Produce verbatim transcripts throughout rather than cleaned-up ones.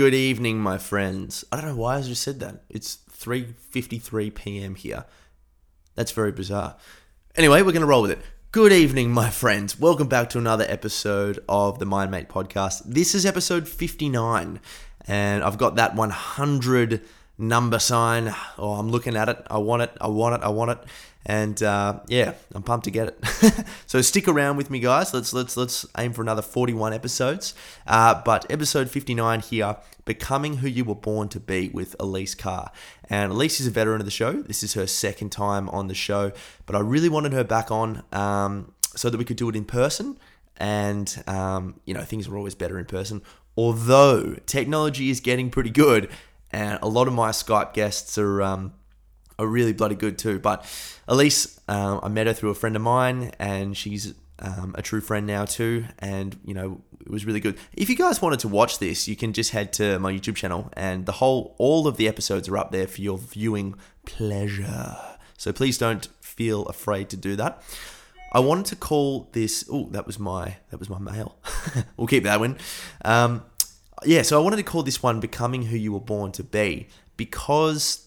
Good evening, my friends. I don't know why I just said that. It's three fifty-three p.m. here. That's very bizarre. Anyway, we're going to roll with it. Good evening, my friends. Welcome back to another episode of the Mind Mate Podcast. This is episode fifty-nine, and I've got that one hundred number sign. Oh, I'm looking at it. I want it. I want it. I want it. And uh, yeah, I'm pumped to get it. So stick around with me, guys. Let's let's let's aim for another forty-one episodes. Uh, but episode fifty-nine here, Becoming Who You Were Born to Be with Elise Carr. And Elise is a veteran of the show. This is her second time on the show, but I really wanted her back on um, so that we could do it in person. And um, you know, things are always better in person. Although technology is getting pretty good, and a lot of my Skype guests are. Um, Are really bloody good too. But Elise, um, I met her through a friend of mine, and she's um, a true friend now too. And you know, it was really good. If you guys wanted to watch this, you can just head to my YouTube channel, and the whole all of the episodes are up there for your viewing pleasure. So please don't feel afraid to do that. I wanted to call this. Oh, that was my that was my mail. We'll keep that one. Um, yeah. So I wanted to call this one "Becoming Who You Were Born to Be," because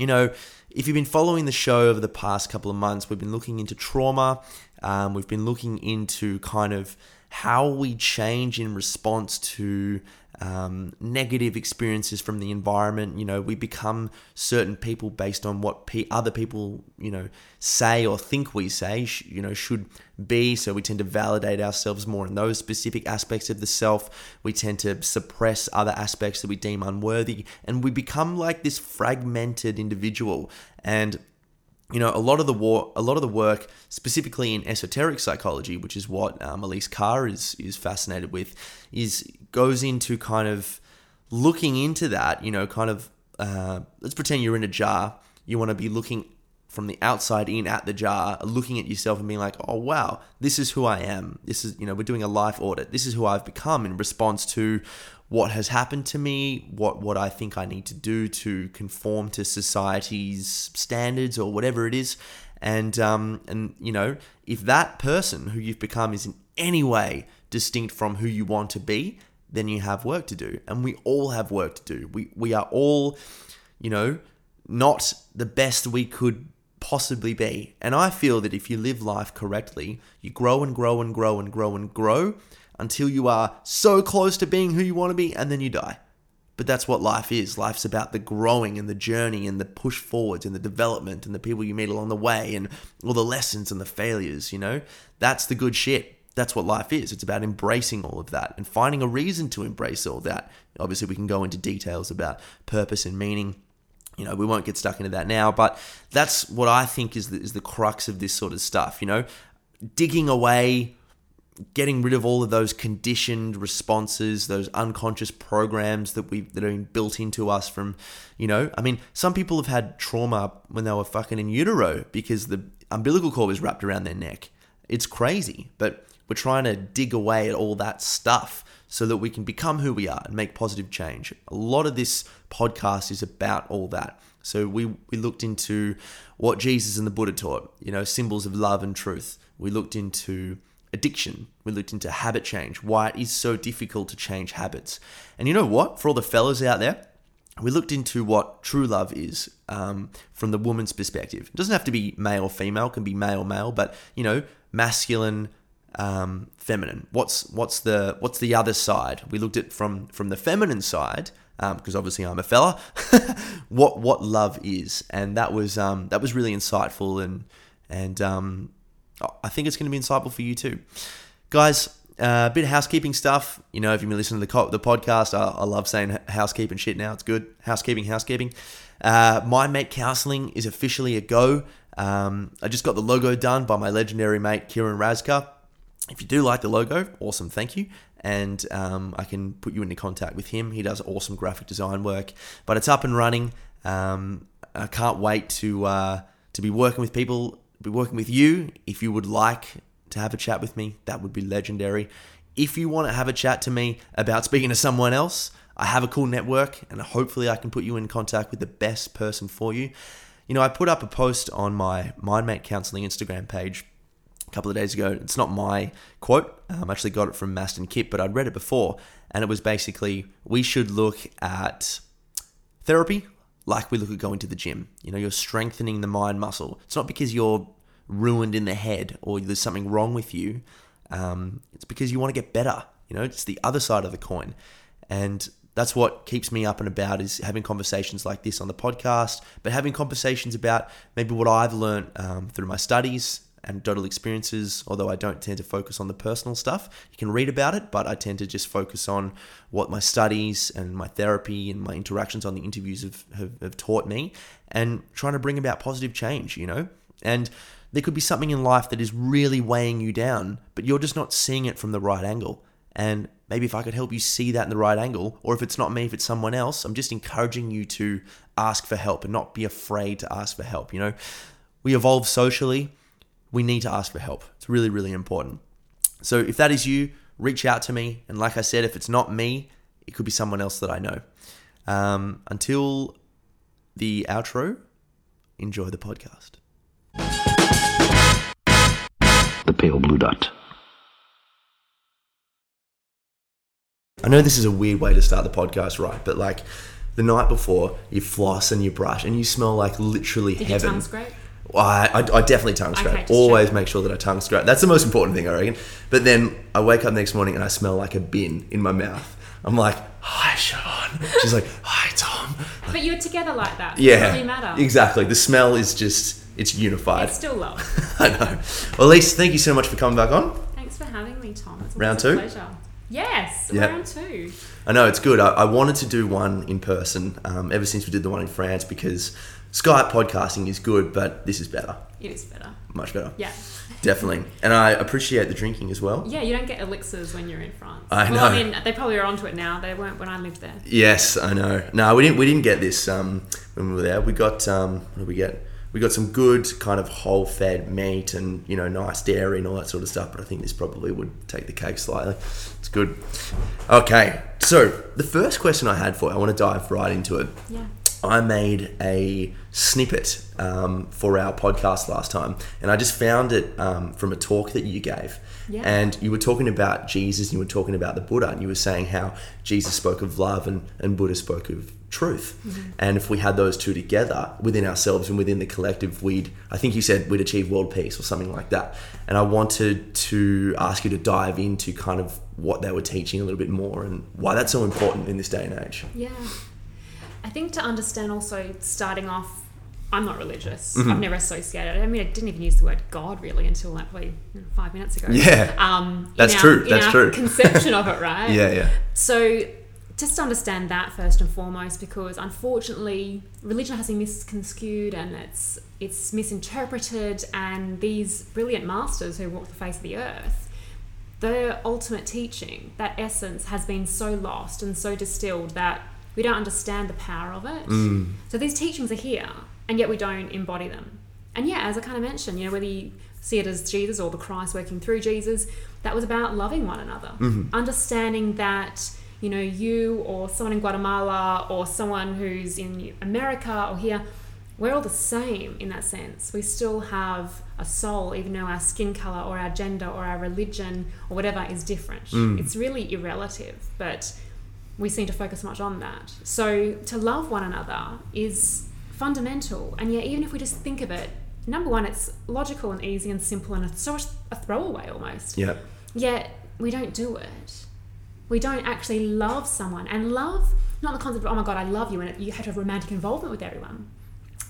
you know. If you've been following the show over the past couple of months, we've been looking into trauma. Um, we've been looking into kind of how we change in response to um, negative experiences from the environment. You know, we become certain people based on what pe- other people, you know, say or think we say, sh- you know, should be. So we tend to validate ourselves more in those specific aspects of the self. We tend to suppress other aspects that we deem unworthy, and we become like this fragmented individual. And you know, a lot of the war, a lot of the work, specifically in esoteric psychology, which is what um, Elise Carr is is fascinated with, is goes into kind of looking into that. You know, kind of uh, let's pretend you're in a jar. You want to be looking from the outside in at the jar, looking at yourself and being like, "Oh wow, this is who I am. This is you know, we're doing a life audit. This is who I've become in response to." What has happened to me, what what I think I need to do to conform to society's standards or whatever it is. And, um, and you know, if that person who you've become is in any way distinct from who you want to be, then you have work to do. And we all have work to do. We, we are all, you know, not the best we could possibly be. And I feel that if you live life correctly, you grow and grow and grow and grow and grow, until you are so close to being who you want to be, and then you die. But that's what life is. Life's about the growing and the journey and the push forwards and the development and the people you meet along the way and all the lessons and the failures, you know? That's the good shit. That's what life is. It's about embracing all of that and finding a reason to embrace all that. Obviously, we can go into details about purpose and meaning. You know, we won't get stuck into that now, but that's what I think is the, is the crux of this sort of stuff, you know? Digging away, getting rid of all of those conditioned responses, those unconscious programs that we that have been built into us from, you know, I mean, some people have had trauma when they were fucking in utero because the umbilical cord was wrapped around their neck. It's crazy, but we're trying to dig away at all that stuff so that we can become who we are and make positive change. A lot of this podcast is about all that. So we, we looked into what Jesus and the Buddha taught, you know, symbols of love and truth. We looked into addiction. We looked into habit change, why it is so difficult to change habits. And you know what? For all the fellas out there, we looked into what true love is um, from the woman's perspective. It doesn't have to be male or female, it can be male male, but you know, masculine, um, feminine. What's what's the what's the other side? We looked at from from the feminine side because um, obviously I'm a fella. what what love is, and that was um, that was really insightful and and. Um, I think it's going to be insightful for you too. Guys, uh, a bit of housekeeping stuff. You know, if you've been listening to the, co- the podcast, I, I love saying housekeeping shit now. It's good. Housekeeping, housekeeping. Uh, Mind Mate Counselling is officially a go. Um, I just got the logo done by my legendary mate, Kieran Razka. If you do like the logo, awesome, thank you. And um, I can put you into contact with him. He does awesome graphic design work. But it's up and running. Um, I can't wait to uh, to be working with people be working with you. If you would like to have a chat with me, that would be legendary. If you want to have a chat to me about speaking to someone else, I have a cool network, and hopefully I can put you in contact with the best person for you. You know, I put up a post on my Mind Mate Counselling Instagram page a couple of days ago. It's not my quote. Um, I actually got it from Mastin Kipp, but I'd read it before. And it was basically, we should look at therapy like we look at going to the gym. You know, you're strengthening the mind muscle. It's not because you're ruined in the head or there's something wrong with you. Um, it's because you want to get better. You know, it's the other side of the coin. And that's what keeps me up and about, is having conversations like this on the podcast, but having conversations about maybe what I've learned um, through my studies, anecdotal experiences, although I don't tend to focus on the personal stuff. You can read about it, but I tend to just focus on what my studies and my therapy and my interactions on the interviews have, have, have taught me, and trying to bring about positive change, you know? And there could be something in life that is really weighing you down, but you're just not seeing it from the right angle. And maybe if I could help you see that in the right angle, or if it's not me, if it's someone else, I'm just encouraging you to ask for help and not be afraid to ask for help. You know, we evolve socially. We need to ask for help. It's really, really important. So if that is you, reach out to me. And like I said, if it's not me, it could be someone else that I know. Um, until the outro, enjoy the podcast. The pale blue dot. I know this is a weird way to start the podcast, right? But like the night before, you floss and you brush and you smell like literally Did heaven. Did you tongue scrape? I, I, I definitely tongue scrape. Always make sure that I tongue scrape. That's the most important thing, I reckon. But then I wake up the next morning and I smell like a bin in my mouth. I'm like, hi, Siobhan. She's like, hi, Tom. Like, but you're together like that. Yeah. It doesn't really matter. Exactly. The smell is just, it's unified. It's still love. I know. Well, Elise, thank you so much for coming back on. Thanks for having me, Tom. It's Round two? A pleasure. Yes, yep. Round two. I know, it's good. I, I wanted to do one in person um, ever since we did the one in France, because Skype podcasting is good, but this is better. It is better. Much better. Yeah. Definitely. And I appreciate the drinking as well. Yeah, you don't get elixirs when you're in France. I well, know. I mean, they probably are onto it now. They weren't when I lived there. Yes, I know. No, we didn't We didn't get this um, when we were there. We got, um, what did we get? We got some good kind of whole fed meat and, you know, nice dairy and all that sort of stuff. But I think this probably would take the cake slightly. It's good. Okay. So the first question I had for you, I want to dive right into it. Yeah. I made a snippet um, for our podcast last time, and I just found it um, from a talk that you gave. Yeah. And you were talking about Jesus, and you were talking about the Buddha, and you were saying how Jesus spoke of love and, and Buddha spoke of truth. Mm-hmm. And if we had those two together within ourselves and within the collective, we'd, I think you said we'd achieve world peace or something like that. And I wanted to ask you to dive into kind of what they were teaching a little bit more and why that's so important in this day and age. Yeah. I think to understand also, starting off, I'm not religious. Mm-hmm. I've never associated. I mean, I didn't even use the word God really until like probably five minutes ago. Yeah, um, that's in our, true. In that's our true. Conception of it, right? Yeah, yeah. So just understand that first and foremost, because unfortunately, religion has been misconstrued and it's it's misinterpreted. And these brilliant masters who walked the face of the earth, their ultimate teaching, that essence, has been so lost and so distilled that we don't understand the power of it. Mm. So these teachings are here, and yet we don't embody them. And yeah, as I kind of mentioned, you know, whether you see it as Jesus or the Christ working through Jesus, that was about loving one another. Mm-hmm. Understanding that, you know, you or someone in Guatemala or someone who's in America or here, we're all the same in that sense. We still have a soul, even though our skin color or our gender or our religion or whatever is different. Mm. It's really irrelative, but we seem to focus much on that. So to love one another is fundamental. And yet, even if we just think of it, number one, it's logical and easy and simple, and it's so a throwaway almost. Yeah. Yet we don't do it. We don't actually love someone. And love, not the concept of, oh my God, I love you, and you have to have romantic involvement with everyone.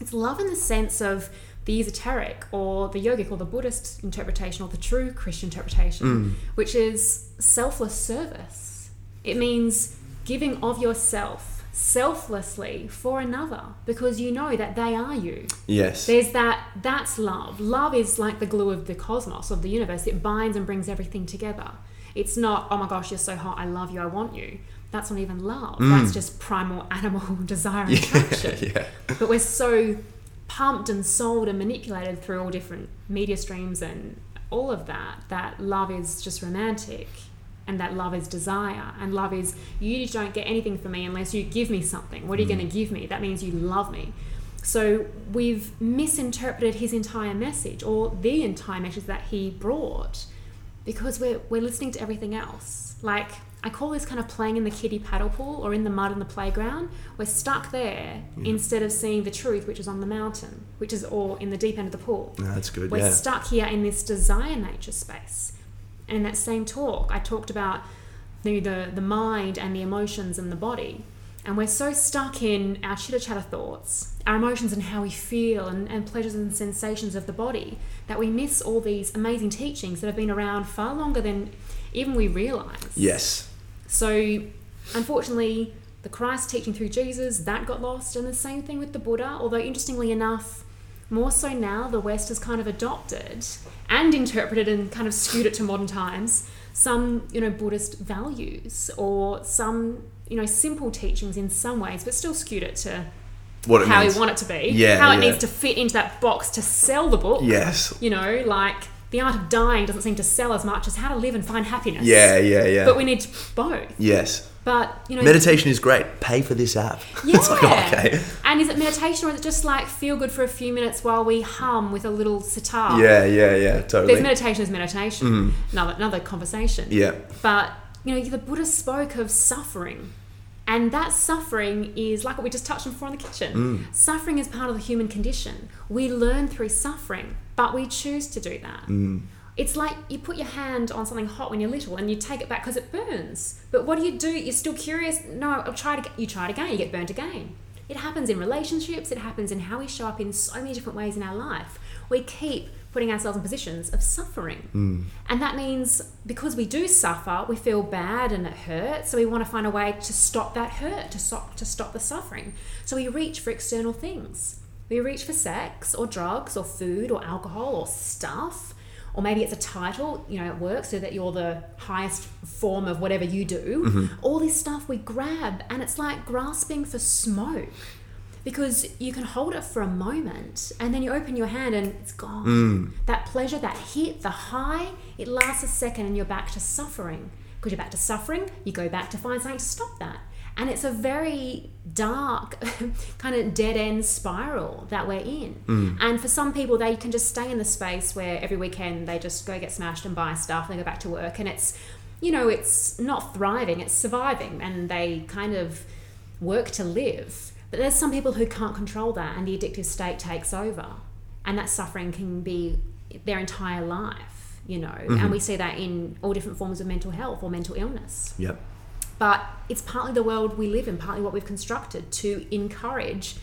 It's love in the sense of the esoteric or the yogic or the Buddhist interpretation or the true Christian interpretation, mm. which is selfless service. It means giving of yourself selflessly for another, because you know that they are you. Yes. There's that, that's love. Love is like the glue of the cosmos, of the universe. It binds and brings everything together. It's not, oh my gosh, you're so hot, I love you, I want you. That's not even love. Mm. That's just primal animal desire and attraction. Yeah. But we're so pumped and sold and manipulated through all different media streams and all of that, that love is just romantic. And that love is desire. And love is, you don't get anything from me unless you give me something. What are you mm. going to give me? That means you love me. So we've misinterpreted his entire message, or the entire message that he brought, because we're we're listening to everything else. Like, I call this kind of playing in the kiddie paddle pool or in the mud in the playground. We're stuck there yeah. instead of seeing the truth, which is on the mountain, which is all in the deep end of the pool. No, that's good. We're yeah. stuck here in this desire nature space. And in that same talk, I talked about the, the, the mind and the emotions and the body. And we're so stuck in our chitter-chatter thoughts, our emotions and how we feel, and, and pleasures and sensations of the body, that we miss all these amazing teachings that have been around far longer than even we realise. Yes. So, unfortunately, the Christ teaching through Jesus, that got lost. And the same thing with the Buddha, although interestingly enough, more so now, the West has kind of adopted and interpreted and kind of skewed it to modern times some, you know, Buddhist values or some, you know, simple teachings in some ways, but still skewed it to what it how means. We want it to be, yeah, how yeah. it needs to fit into that box to sell the book. Yes. You know, like the art of dying doesn't seem to sell as much as how to live and find happiness. Yeah, yeah, yeah. But we need both. Yes. But, you know, meditation is great. Pay for this app. Yeah. It's like, oh, okay. And is it meditation, or is it just like feel good for a few minutes while we hum with a little sitar? Yeah, yeah, yeah, totally. There's meditation is meditation. Mm. Another, another conversation. Yeah. But, you know, the Buddha spoke of suffering. And that suffering is like what we just touched on before in the kitchen. Mm. Suffering is part of the human condition. We learn through suffering, but we choose to do that. Mm. It's like you put your hand on something hot when you're little and you take it back because it burns. But what do you do? You're still curious. No, I'll try it. You try it again. You get burnt again. It happens in relationships. It happens in how we show up in so many different ways in our life. We keep putting ourselves in positions of suffering. Mm. And that means because we do suffer, we feel bad and it hurts. So we want to find a way to stop that hurt, to stop, to stop the suffering. So we reach for external things. We reach for sex or drugs or food or alcohol or stuff. Or maybe it's a title, you know, at work, so that you're the highest form of whatever you do. Mm-hmm. All this stuff we grab, and it's like grasping for smoke, because you can hold it for a moment and then you open your hand and it's gone. Mm. That pleasure, that hit, the high, it lasts a second and you're back to suffering. Because you're back to suffering, you go back to find something to stop that. And it's a very dark kind of dead-end spiral that we're in. Mm. And for some people, they can just stay in the space where every weekend they just go get smashed and buy stuff and they go back to work. And it's, you know, it's not thriving, it's surviving. And they kind of work to live. But there's some people who can't control that and the addictive state takes over. And that suffering can be their entire life, you know. Mm-hmm. And we see that in all different forms of mental health or mental illness. Yep. But it's partly the world we live in, partly what we've constructed to encourage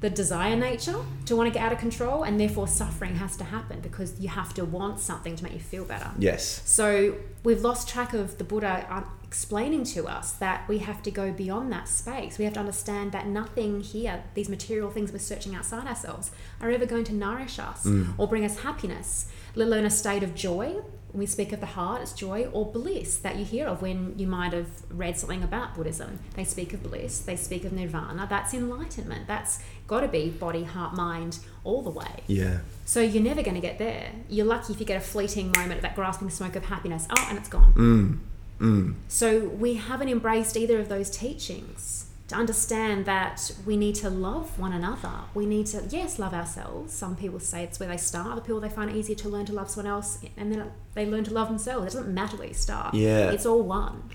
the desire nature to want to get out of control, and therefore suffering has to happen because you have to want something to make you feel better. Yes. So we've lost track of the Buddha explaining to us that we have to go beyond that space. We have to understand that nothing here, these material things we're searching outside ourselves, are ever going to nourish us mm. or bring us happiness, let alone a state of joy. When we speak of the heart, it's joy or bliss that you hear of when you might have read something about Buddhism. They speak of bliss, they speak of nirvana. That's enlightenment. That's got to be body, heart, mind all the way. Yeah. So you're never going to get there. You're lucky if you get a fleeting moment of that grasping smoke of happiness. Oh, and it's gone. Mm. Mm. So we haven't embraced either of those teachings to understand that we need to love one another. We need to, yes, love ourselves. Some people say it's where they start. Other people, they find it easier to learn to love someone else, and then they learn to love themselves. It doesn't matter where you start. Yeah. It's all one.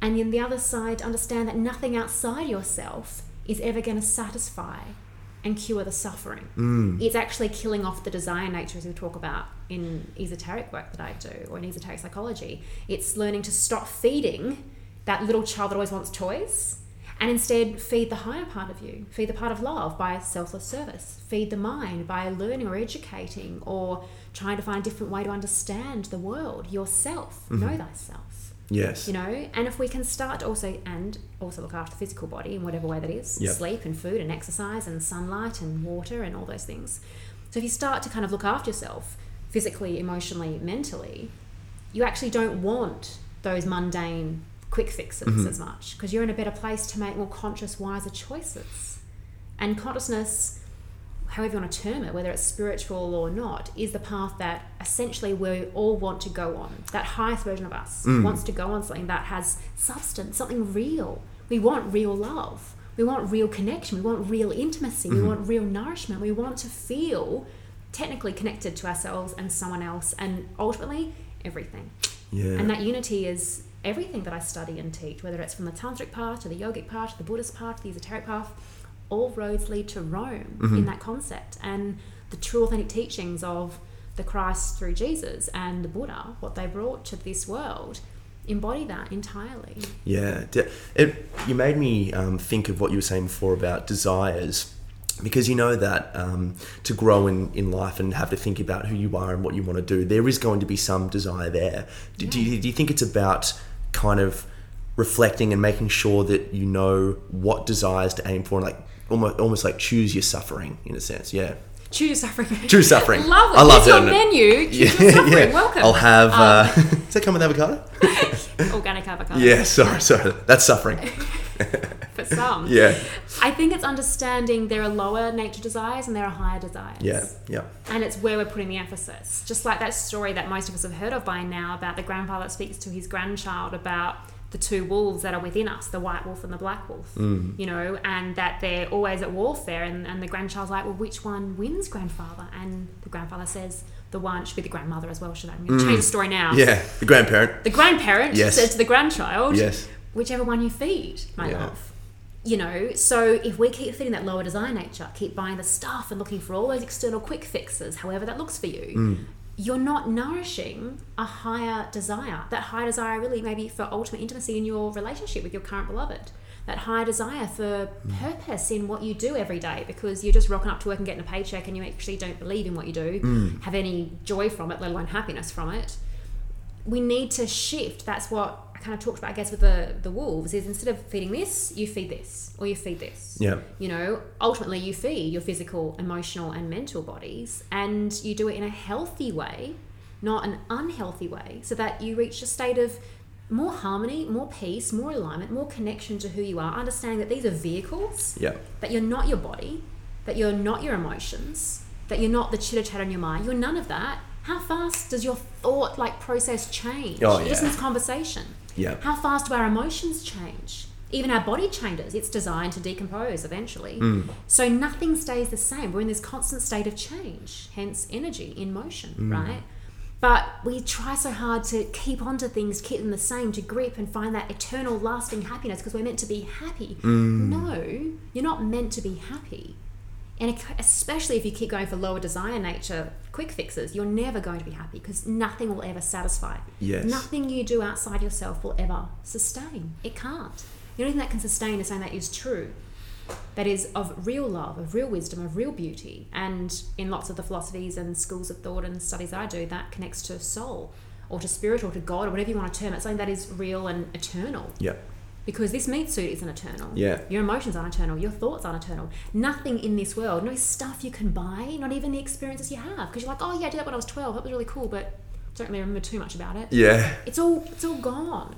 And then the other side, understand that nothing outside yourself is ever going to satisfy and cure the suffering. Mm. It's actually killing off the desire nature, as we talk about in esoteric work that I do, or in esoteric psychology. It's learning to stop feeding that little child that always wants toys, and instead feed the higher part of you, feed the part of love by selfless service, feed the mind by learning or educating or trying to find a different way to understand the world, yourself, mm-hmm. know thyself. Yes. You know, and if we can start also, and also look after the physical body in whatever way that is, yep. sleep and food and exercise and sunlight and water and all those things. So if you start to kind of look after yourself physically, emotionally, mentally, you actually don't want those mundane quick fixes mm-hmm. as much, because you're in a better place to make more conscious, wiser choices. And consciousness, however you want to term it, whether it's spiritual or not, is the path that essentially we all want to go on. That highest version of us mm. wants to go on something that has substance, something real. We want real love. We want real connection. We want real intimacy. Mm-hmm. We want real nourishment. We want to feel technically connected to ourselves and someone else and ultimately everything. Yeah. And that unity is everything that I study and teach, whether it's from the tantric path to the yogic path to the Buddhist path to the esoteric path. All roads lead to Rome mm-hmm. in that concept, and the true authentic teachings of the Christ through Jesus and the Buddha, what they brought to this world, embody that entirely. Yeah. It, you made me um, think of what you were saying before about desires, because you know that um, to grow in, in life and have to think about who you are and what you want to do, there is going to be some desire there. Do, yeah. do, you, do you think it's about kind of reflecting and making sure that you know what desires to aim for, and like almost, almost like choose your suffering in a sense? Yeah. Choose your suffering. Choose suffering. Love it. I love it. It's your menu. Choose yeah, your suffering. Yeah. Welcome. I'll have... Um, uh, does that come with avocado? Organic avocado. Yeah, sorry, sorry. That's suffering. For some. Yeah. I think it's understanding there are lower nature desires and there are higher desires. Yeah, yeah. And it's where we're putting the emphasis. Just like that story that most of us have heard of by now about the grandfather that speaks to his grandchild about the two wolves that are within us, the white wolf and the black wolf, mm. you know, and that they're always at warfare, and, and the grandchild's like, well, which one wins, grandfather? And the grandfather says, the one should be the grandmother as well, should I? I'm going to mm. change the story now. Yeah, the grandparent. The grandparent yes. says to the grandchild, yes. whichever one you feed, my yeah. love. You know, so if we keep feeding that lower desire nature, keep buying the stuff and looking for all those external quick fixes, however that looks for you, mm. you're not nourishing a higher desire. That higher desire really maybe for ultimate intimacy in your relationship with your current beloved. That higher desire for purpose in what you do every day, because you're just rocking up to work and getting a paycheck and you actually don't believe in what you do, mm. have any joy from it, let alone happiness from it. We need to shift. That's what I kind of talked about, I guess, with the, the wolves, is instead of feeding this, you feed this, or you feed this. Yeah. You know, ultimately you feed your physical, emotional and mental bodies, and you do it in a healthy way, not an unhealthy way, so that you reach a state of more harmony, more peace, more alignment, more connection to who you are, understanding that these are vehicles, yeah. that you're not your body, that you're not your emotions, that you're not the chitter-chatter in your mind, you're none of that. How fast does your thought like process change? Oh, yeah. Just in this conversation. Yeah. How fast do our emotions change? Even our body changes. It's designed to decompose eventually. Mm. So nothing stays the same. We're in this constant state of change, hence energy in motion, mm. right? But we try so hard to keep on to things, keep them the same, to grip and find that eternal lasting happiness because we're meant to be happy. Mm. No, you're not meant to be happy. And especially if you keep going for lower desire nature quick fixes, you're never going to be happy because nothing will ever satisfy. Yes. Nothing you do outside yourself will ever sustain. It can't. The only thing that can sustain is something that is true, that is of real love, of real wisdom, of real beauty. And in lots of the philosophies and schools of thought and studies that I do, that connects to soul or to spirit or to God or whatever you want to term it, something that is real and eternal. Yeah. Because this meat suit isn't eternal. Yeah. Your emotions aren't eternal. Your thoughts aren't eternal. Nothing in this world, no stuff you can buy, not even the experiences you have. Because you're like, oh yeah, I did that when I was twelve. That was really cool, but don't really remember too much about it. Yeah. It's all it's all gone.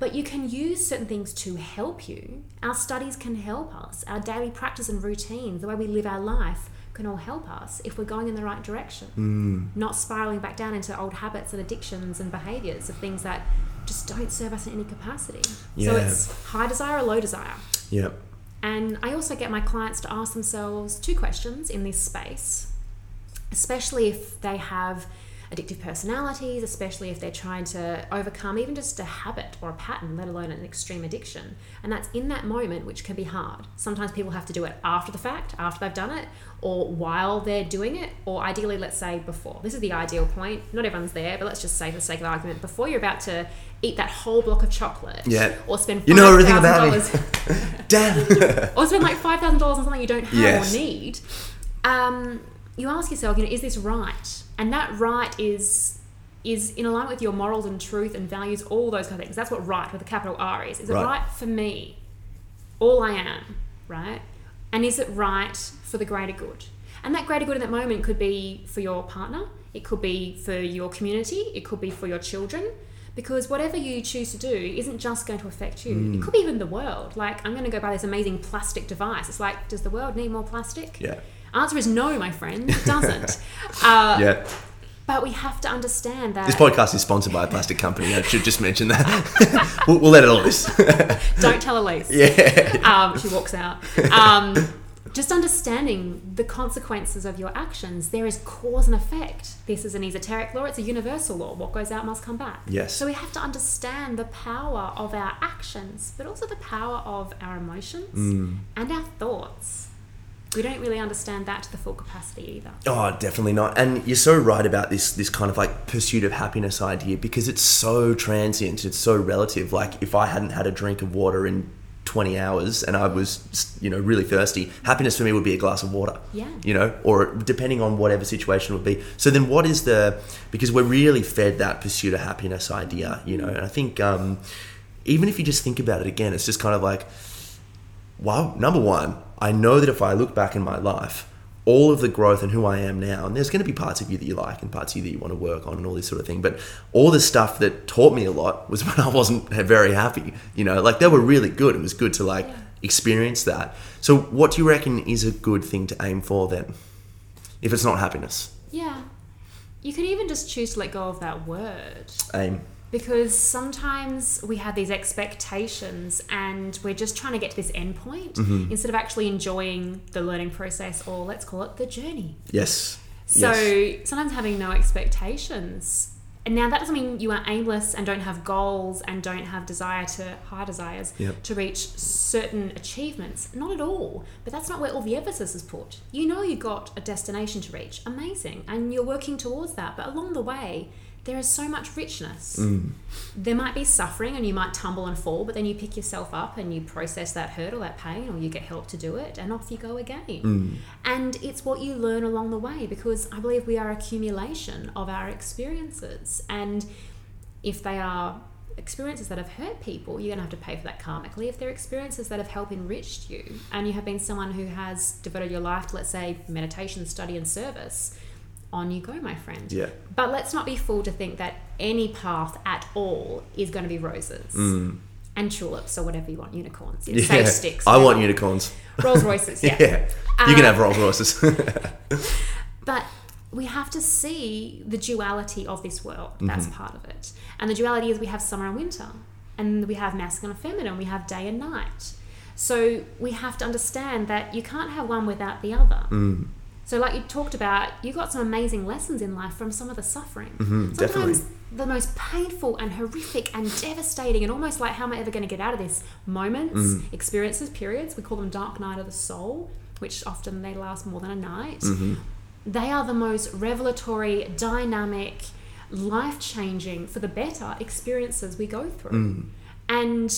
But you can use certain things to help you. Our studies can help us. Our daily practice and routines, the way we live our life, can all help us if we're going in the right direction. Mm. Not spiraling back down into old habits and addictions and behaviours of things that just don't serve us in any capacity. Yeah. So it's high desire or low desire. Yep. And I also get my clients to ask themselves two questions in this space, especially if they have addictive personalities, especially if they're trying to overcome even just a habit or a pattern, let alone an extreme addiction. And that's in that moment, which can be hard. Sometimes people have to do it after the fact, after they've done it, or while they're doing it, or ideally, let's say before. This is the ideal point. Not everyone's there, but let's just say for the sake of argument, before you're about to eat that whole block of chocolate, yeah. or spend five thousand dollars. You know everything about me. Damn. Or spend like five thousand dollars on something you don't have yes. or need. Um, you ask yourself, you know, is this right? And that right is is in alignment with your morals and truth and values, all those kind of things. That's what right with a capital R is. Is it right, right for me? All I am, right? And is it right for the greater good? And that greater good in that moment could be for your partner. It could be for your community. It could be for your children. Because whatever you choose to do isn't just going to affect you. Mm. It could be even the world. Like, I'm going to go buy this amazing plastic device. It's like, does the world need more plastic? Yeah. Answer is no, my friend, it doesn't. uh, yeah. But we have to understand that... This podcast is sponsored by a plastic company. I should just mention that. we'll, we'll edit all this. Don't tell Elise. Yeah. Um, she walks out. Um, just understanding the consequences of your actions. There is cause and effect. This is an esoteric law. It's a universal law. What goes out must come back. Yes. So we have to understand the power of our actions, but also the power of our emotions mm. and our thoughts. We don't really understand that to the full capacity either. Oh, definitely not. And you're so right about this this kind of like pursuit of happiness idea, because it's so transient. It's so relative. Like if I hadn't had a drink of water in twenty hours and I was, you know, really thirsty, happiness for me would be a glass of water. Yeah. You know, or depending on whatever situation it would be. So then what is the, because we're really fed that pursuit of happiness idea, you know, and I think um, even if you just think about it again, it's just kind of like, well, number one, I know that if I look back in my life, all of the growth and who I am now, and there's going to be parts of you that you like and parts of you that you want to work on and all this sort of thing, but all the stuff that taught me a lot was when I wasn't very happy, you know, like they were really good. It was good to like yeah. experience that. So what do you reckon is a good thing to aim for then, if it's not happiness? Yeah. You could even just choose to let go of that word. Aim. Because sometimes we have these expectations and we're just trying to get to this end point mm-hmm. instead of actually enjoying the learning process, or let's call it the journey. Yes. So yes. sometimes having no expectations. And now that doesn't mean you are aimless and don't have goals and don't have desire to high desires yep. to reach certain achievements. Not at all. But that's not where all the emphasis is put. You know you got a destination to reach. Amazing. And you're working towards that. But along the way... there is so much richness. Mm. There might be suffering and you might tumble and fall, but then you pick yourself up and you process that hurt or that pain, or you get help to do it, and off you go again. Mm. And it's what you learn along the way, because I believe we are accumulation of our experiences. And if they are experiences that have hurt people, you're going to have to pay for that karmically. If they're experiences that have helped enriched you, and you have been someone who has devoted your life to, let's say, meditation, study and service, on you go, my friend. Yeah. But let's not be fooled to think that any path at all is going to be roses mm. and tulips, or whatever you want, unicorns. Yeah. Safe sticks. I want unicorns. Rolls Royces, yeah. yeah. Um, you can have Rolls Royces. But we have to see the duality of this world. That's mm-hmm. part of it. And the duality is we have summer and winter, and we have masculine and feminine, we have day and night. So we have to understand that you can't have one without the other. Mm. So like you talked about, you got some amazing lessons in life from some of the suffering. Mm-hmm, Sometimes definitely. The most painful and horrific and devastating and almost like, how am I ever going to get out of this? Moments, mm. experiences, periods. We call them dark night of the soul, which often they last more than a night. Mm-hmm. They are the most revelatory, dynamic, life-changing, for the better, experiences we go through. Mm. And...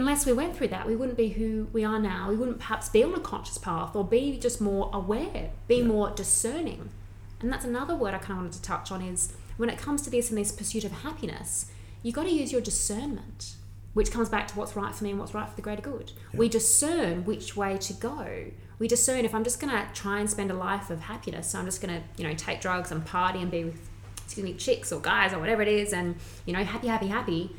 unless we went through that, we wouldn't be who we are now. We wouldn't perhaps be on a conscious path, or be just more aware, be yeah. more discerning. And that's another word I kind of wanted to touch on, is when it comes to this and this pursuit of happiness, you got to use your discernment, which comes back to what's right for me and what's right for the greater good. Yeah. We discern which way to go. We discern if I'm just going to try and spend a life of happiness, so I'm just going to, you know, take drugs and party and be with, excuse me, chicks or guys or whatever it is, and, you know, happy, happy, happy.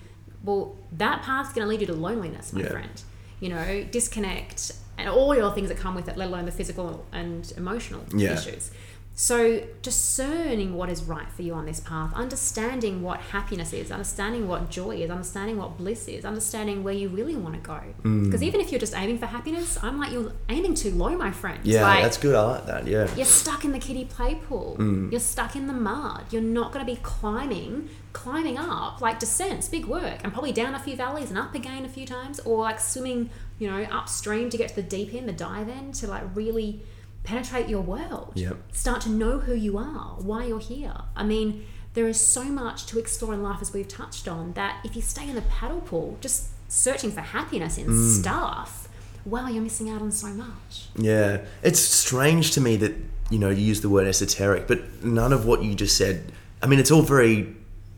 Well, that path's going to lead you to loneliness, my yeah. friend. You know, disconnect and all your things that come with it, let alone the physical and emotional yeah. issues. So discerning what is right for you on this path, understanding what happiness is, understanding what joy is, understanding what bliss is, understanding where you really want to go. Because mm. even if you're just aiming for happiness, I'm like, you're aiming too low, my friend. Yeah, like, that's good. I like that, yeah. You're stuck in the kiddie play pool. Mm. You're stuck in the mud. You're not going to be climbing, climbing up, like descents, big work, and probably down a few valleys and up again a few times, or like swimming, you know, upstream to get to the deep end, the dive end, to like really... penetrate your world. Yep. Start to know who you are, why you're here. I mean, there is so much to explore in life, as we've touched on, that if you stay in the paddle pool, just searching for happiness in mm. stuff, wow, you're missing out on so much. Yeah. It's strange to me that, you know, you use the word esoteric, but none of what you just said, I mean, it's all very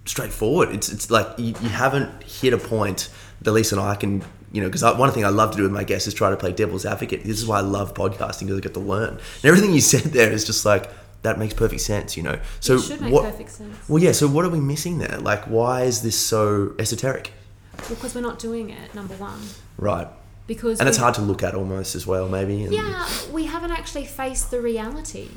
straightforward. It's it's like you, you haven't hit a point that Elise and I can... You know, because one thing I love to do with my guests is try to play devil's advocate. This is why I love podcasting, because I get to learn. And everything you said there is just like, that makes perfect sense, you know. So it should make what, perfect sense. Well, yeah, so what are we missing there? Like, why is this so esoteric? Well, because we're not doing it, number one. Right. Because and it's hard to look at almost as well, maybe. And yeah, we haven't actually faced the reality.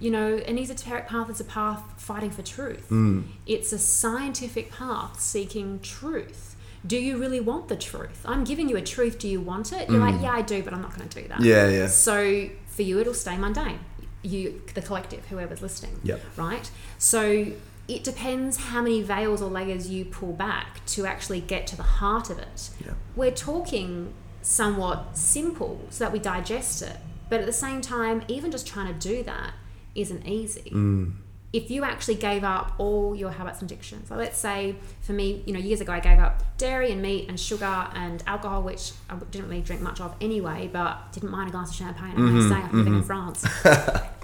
You know, an esoteric path is a path fighting for truth. Mm. It's a scientific path seeking truth. Do you really want the truth? I'm giving you a truth. Do you want it? You're mm. like, yeah, I do, but I'm not going to do that. Yeah, yeah. So for you, it'll stay mundane. You, the collective, whoever's listening. Yep. Right? So it depends how many veils or layers you pull back to actually get to the heart of it. Yep. We're talking somewhat simple so that we digest it. But at the same time, even just trying to do that isn't easy. Mm. If you actually gave up all your habits and addictions, so let's say for me, you know, years ago I gave up dairy and meat and sugar and alcohol, which I didn't really drink much of anyway, but didn't mind a glass of champagne. I'm going to say I'm living in France,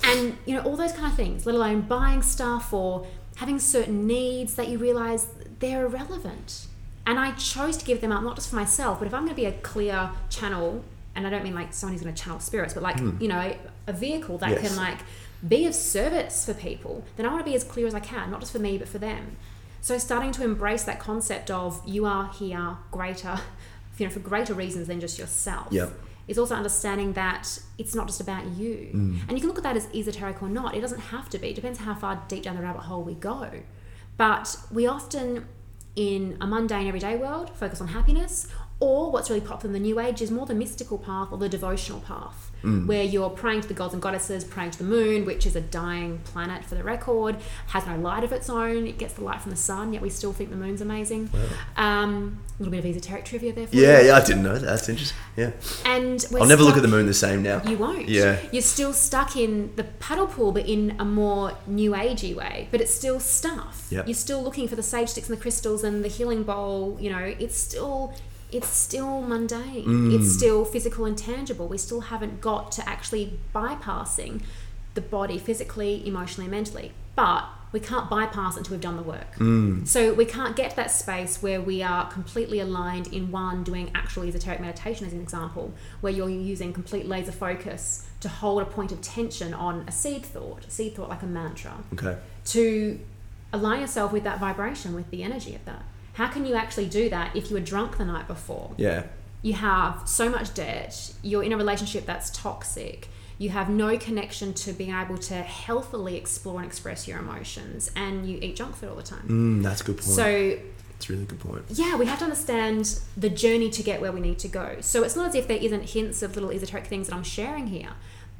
and you know, all those kind of things. Let alone buying stuff or having certain needs that you realise they're irrelevant. And I chose to give them up, not just for myself, but if I'm going to be a clear channel, and I don't mean like someone who's going to channel spirits, but like mm. you know, a vehicle that yes. can like. be of service for people, then I want to be as clear as I can, not just for me, but for them. So starting to embrace that concept of you are here greater, you know, for greater reasons than just yourself. Yep. It's also understanding that it's not just about you. Mm. And you can look at that as esoteric or not. It doesn't have to be. It depends how far deep down the rabbit hole we go. But we often, in a mundane everyday world, focus on happiness, or what's really popular in the New Age is more the mystical path or the devotional path, mm. where you're praying to the gods and goddesses, praying to the moon, which is a dying planet for the record, has no light of its own, it gets the light from the sun, yet we still think the moon's amazing. Wow. Um, a little bit of esoteric trivia there for yeah, you. Yeah, I didn't know that. That's interesting. Yeah. And I'll never look at the moon the same now. You won't. Yeah. You're still stuck in the paddle pool, but in a more New Agey way, but it's still stuff. Yep. You're still looking for the sage sticks and the crystals and the healing bowl, you know, it's still... It's still mundane. Mm. It's still physical and tangible. We still haven't got to actually bypassing the body physically, emotionally, mentally. But we can't bypass until we've done the work. Mm. So we can't get to that space where we are completely aligned in one, doing actual esoteric meditation as an example, where you're using complete laser focus to hold a point of tension on a seed thought, a seed thought like a mantra, okay, to align yourself with that vibration, with the energy of that. How can you actually do that if you were drunk the night before? Yeah. You have so much debt. You're in a relationship that's toxic. You have no connection to being able to healthily explore and express your emotions. And you eat junk food all the time. Mm, that's a good point. So... That's a really good point. Yeah, we have to understand the journey to get where we need to go. So it's not as if there isn't hints of little esoteric things that I'm sharing here.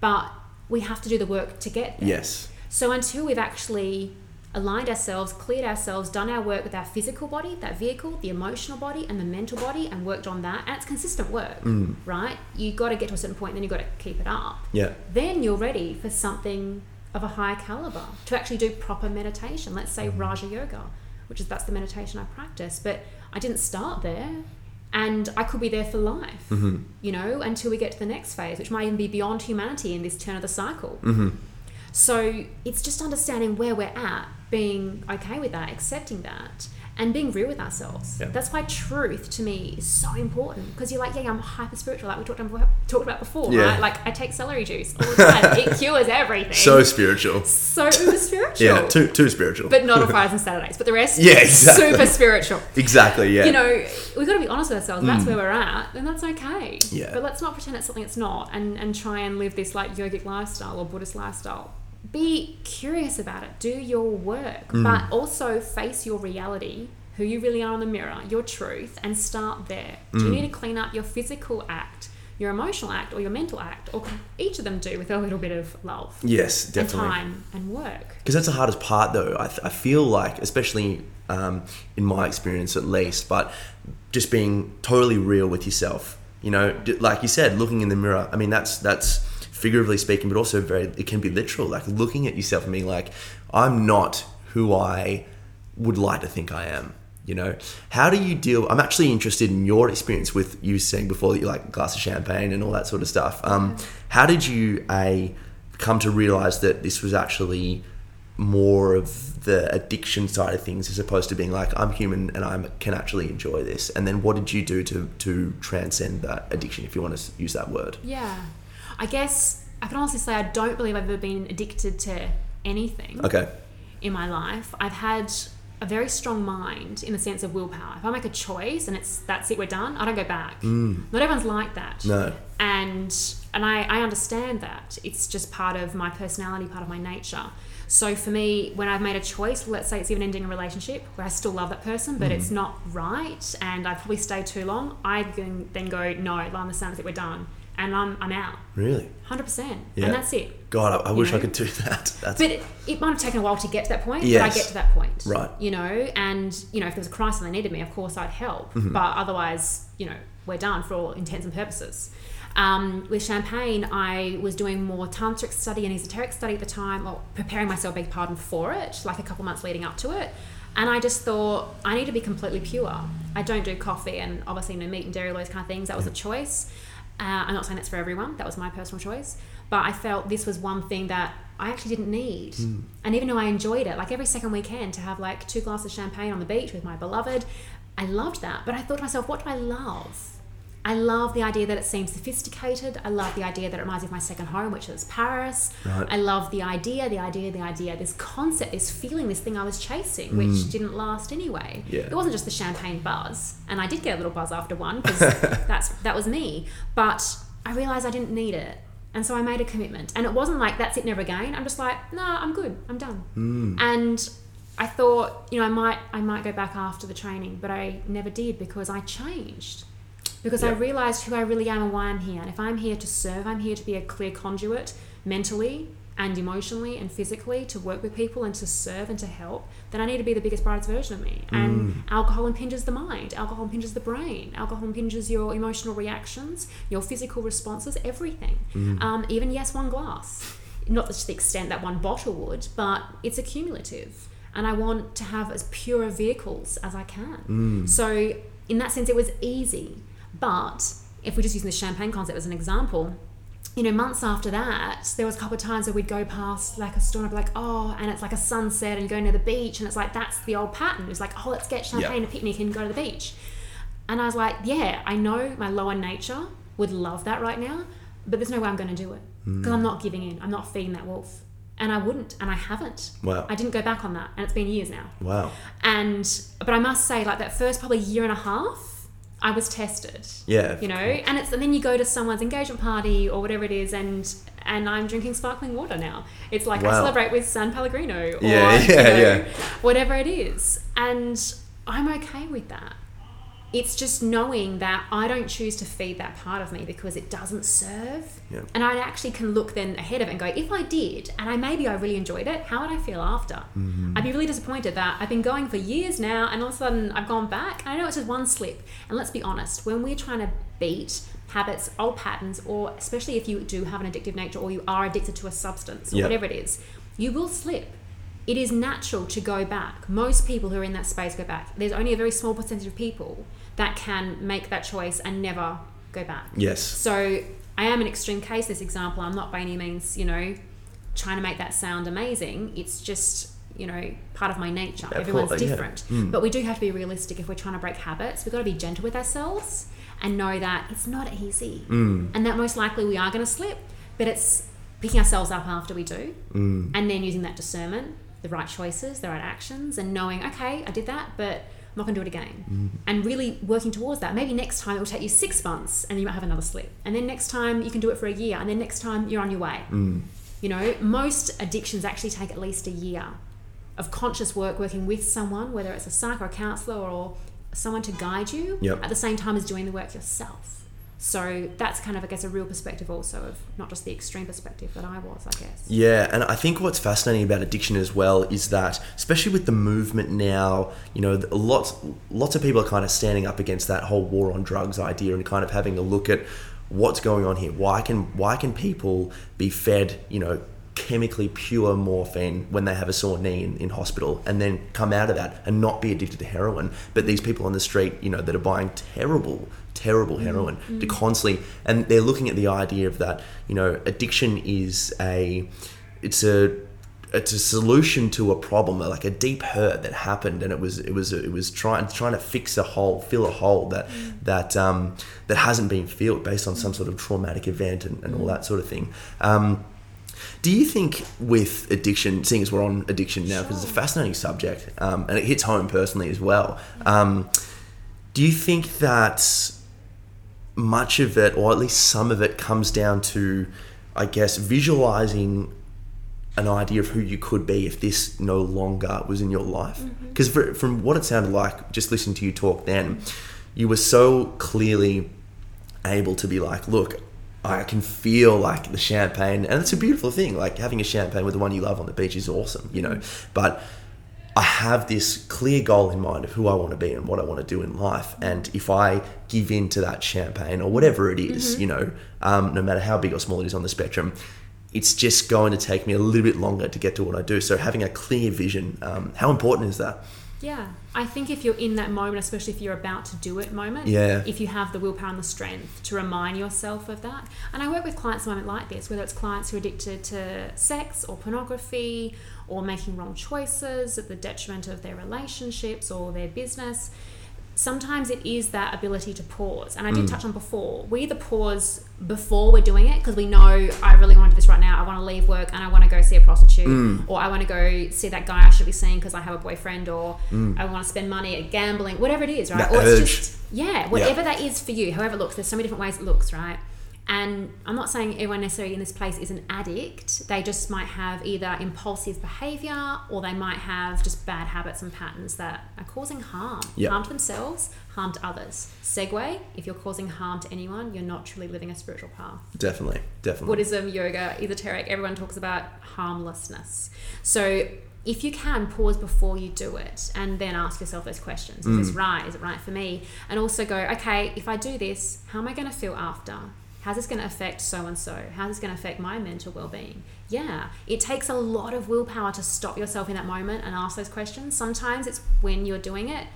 But we have to do the work to get there. Yes. So until we've actually... aligned ourselves, cleared ourselves, done our work with our physical body, that vehicle, the emotional body and the mental body, and worked on that. And it's consistent work, mm. right? You got to get to a certain point, then you got to keep it up. Yeah. Then you're ready for something of a higher caliber to actually do proper meditation. Let's say mm. Raja Yoga, which is that's the meditation I practice, but I didn't start there, and I could be there for life, mm-hmm. you know, until we get to the next phase, which might even be beyond humanity in this turn of the cycle. Mm-hmm. So it's just understanding where we're at, being okay with that, accepting that, and being real with ourselves. Yeah. That's why truth to me is so important, because you're like, yeah, I'm hyper spiritual, like we talked about, talked about before, yeah. right? Like I take celery juice all the time. It cures everything. So spiritual. So uber spiritual. Yeah, too too spiritual. But not on Fridays and Saturdays, but the rest yeah, exactly. super spiritual. Exactly, yeah. You know, we've got to be honest with ourselves. Mm. That's where we're at, and that's okay. Yeah. But let's not pretend it's something it's not, and, and try and live this like yogic lifestyle or Buddhist lifestyle. Be curious about it. Do your work, mm. but also face your reality, who you really are in the mirror, your truth, and start there. Mm. Do you need to clean up your physical act, your emotional act, or your mental act, or can each of them do with a little bit of love? Yes, definitely. And time and work. Because that's the hardest part, though. I, th- I feel like, especially um, in my experience at least, but just being totally real with yourself. You know, like you said, looking in the mirror. I mean, that's that's. figuratively speaking, but also very, it can be literal, like looking at yourself and being like, I'm not who I would like to think I am, you know? How do you deal, I'm actually interested in your experience with you saying before that you like a glass of champagne and all that sort of stuff. Um, how did you a, come to realize that this was actually more of the addiction side of things as opposed to being like, I'm human and I can actually enjoy this? And then what did you do to, to transcend that addiction, if you want to use that word? Yeah. I guess I can honestly say I don't believe I've ever been addicted to anything okay. in my life. I've had a very strong mind in the sense of willpower. If I make a choice and it's that's it, we're done, I don't go back. Mm. Not everyone's like that. No. And And I, I understand that. It's just part of my personality, part of my nature. So for me, when I've made a choice, let's say it's even ending a relationship where I still love that person, but mm. it's not right, and I probably stay too long, I can then go, no, Lama sounds like we're done. And I'm I'm out. Really? one hundred percent. Yeah. And that's it. God, I, I wish know? I could do that. That's... But it, it might have taken a while to get to that point, yes. but I get to that point. Right. You know, and, you know, if there was a crisis and they needed me, of course I'd help. Mm-hmm. But otherwise, you know, we're done for all intents and purposes. Um, with Champagne, I was doing more tantric study and esoteric study at the time, or preparing myself, beg pardon, for it, like a couple months leading up to it. And I just thought, I need to be completely pure. I don't do coffee and obviously no meat and dairy, all those kind of things. That was yeah. a choice. Uh, I'm not saying that's for everyone. That was my personal choice. But I felt this was one thing that I actually didn't need. Mm. And even though I enjoyed it, like every second weekend to have like two glasses of champagne on the beach with my beloved, I loved that. But I thought to myself, what do I love? I love the idea that it seems sophisticated. I love the idea that it reminds me of my second home, which is Paris. Right. I love the idea, the idea, the idea, this concept, this feeling, this thing I was chasing, mm. which didn't last anyway. Yeah. It wasn't just the champagne buzz. And I did get a little buzz after one because that's that was me. But I realised I didn't need it. And so I made a commitment. And it wasn't like, that's it, never again. I'm just like, no, nah, I'm good. I'm done. Mm. And I thought, you know, I might, I might go back after the training, but I never did because I changed. Because yep. I realised who I really am and why I'm here. And if I'm here to serve, I'm here to be a clear conduit mentally and emotionally and physically to work with people and to serve and to help, then I need to be the biggest, brightest version of me. Mm. And alcohol impinges the mind. Alcohol impinges the brain. Alcohol impinges your emotional reactions, your physical responses, everything. Mm. Um, even, yes, one glass. Not to the extent that one bottle would, but it's accumulative. And I want to have as pure vehicles as I can. Mm. So in that sense, it was easy. But if we're just using the champagne concept as an example, you know, months after that, there was a couple of times where we'd go past like a store and I'd be like, oh, and it's like a sunset and going to the beach. And it's like, that's the old pattern. It's like, oh, let's get champagne yeah. a picnic and go to the beach. And I was like, yeah, I know my lower nature would love that right now, but there's no way I'm going to do it because mm. I'm not giving in. I'm not feeding that wolf. And I wouldn't, and I haven't. Wow. I didn't go back on that. And it's been years now. Wow. And, but I must say, like that first probably year and a half, I was tested. Yeah. You know, and it's and then you go to someone's engagement party or whatever it is, and and I'm drinking sparkling water now. It's like wow. I celebrate with San Pellegrino or yeah, yeah, you know, yeah. whatever it is. And I'm okay with that. It's just knowing that I don't choose to feed that part of me because it doesn't serve. Yeah. And I actually can look then ahead of it and go, if I did, and I maybe I really enjoyed it, how would I feel after? Mm-hmm. I'd be really disappointed that I've been going for years now and all of a sudden I've gone back. I know it's just one slip. And let's be honest, when we're trying to beat habits, old patterns, or especially if you do have an addictive nature or you are addicted to a substance or yep. whatever it is, you will slip. It is natural to go back. Most people who are in that space go back. There's only a very small percentage of people that can make that choice and never go back. Yes. So I am an extreme case, this example. I'm not by any means, you know, trying to make that sound amazing. It's just, you know, part of my nature. Yeah, everyone's probably, different. Yeah. Mm. But we do have to be realistic if we're trying to break habits. We've got to be gentle with ourselves and know that it's not easy. Mm. And that most likely we are going to slip, but it's picking ourselves up after we do mm. and then using that discernment, the right choices, the right actions, and knowing, okay, I did that, but I'm not going to do it again. Mm. And really working towards that. Maybe next time it will take you six months and you might have another slip. And then next time you can do it for a year. And then next time you're on your way. Mm. You know, most addictions actually take at least a year of conscious work, working with someone, whether it's a psych or a counsellor or someone to guide you yep. at the same time as doing the work yourself. So that's kind of, I guess, a real perspective also of not just the extreme perspective that I was, I guess. Yeah, and I think what's fascinating about addiction as well is that, especially with the movement now, you know, lots lots of people are kind of standing up against that whole war on drugs idea and kind of having a look at what's going on here. Why can why can people be fed, you know, chemically pure morphine when they have a sore knee in, in hospital and then come out of that and not be addicted to heroin? But these people on the street, you know, that are buying terrible terrible heroin mm. to constantly, and they're looking at the idea of that, you know, addiction is a it's a it's a solution to a problem, like a deep hurt that happened, and it was it was it was trying trying to fix a hole, fill a hole that mm. that um that hasn't been filled based on some sort of traumatic event and, and all that sort of thing. um Do you think with addiction, seeing as we're on addiction now, because sure. it's a fascinating subject, um, and it hits home personally as well, um, do you think that much of it, or at least some of it, comes down to, I guess, visualizing an idea of who you could be if this no longer was in your life. Because mm-hmm. from what it sounded like, just listening to you talk then, you were so clearly able to be like, look, I can feel like the champagne, and it's a beautiful thing, like having a champagne with the one you love on the beach is awesome, you know, but I have this clear goal in mind of who I want to be and what I want to do in life. And if I give in to that champagne or whatever it is, mm-hmm. you know, um, no matter how big or small it is on the spectrum, it's just going to take me a little bit longer to get to what I do. So having a clear vision, um, how important is that? Yeah. I think if you're in that moment, especially if you're about to do it moment, yeah. if you have the willpower and the strength to remind yourself of that. And I work with clients at the moment like this, whether it's clients who are addicted to sex or pornography or making wrong choices at the detriment of their relationships or their business. Sometimes it is that ability to pause. And I did mm. touch on before. We either pause before we're doing it because we know I really want to do this right now. I want to leave work and I want to go see a prostitute mm. or I want to go see that guy I should be seeing because I have a boyfriend or mm. I want to spend money at gambling, whatever it is, right? That or urge. It's just, yeah, whatever yeah. that is for you, however it looks. There's so many different ways it looks, right? And I'm not saying everyone necessarily in this place is an addict. They just might have either impulsive behaviour or they might have just bad habits and patterns that are causing harm. Yep. Harm to themselves, harm to others. Segue, if you're causing harm to anyone, you're not truly living a spiritual path. Definitely, definitely. Buddhism, yoga, esoteric, everyone talks about harmlessness. So if you can, pause before you do it and then ask yourself those questions. Mm. Is this right? Is it right for me? And also go, okay, if I do this, how am I going to feel after? How's this going to affect so-and-so? How's this going to affect my mental well-being? Yeah, it takes a lot of willpower to stop yourself in that moment and ask those questions. Sometimes it's when you're doing it.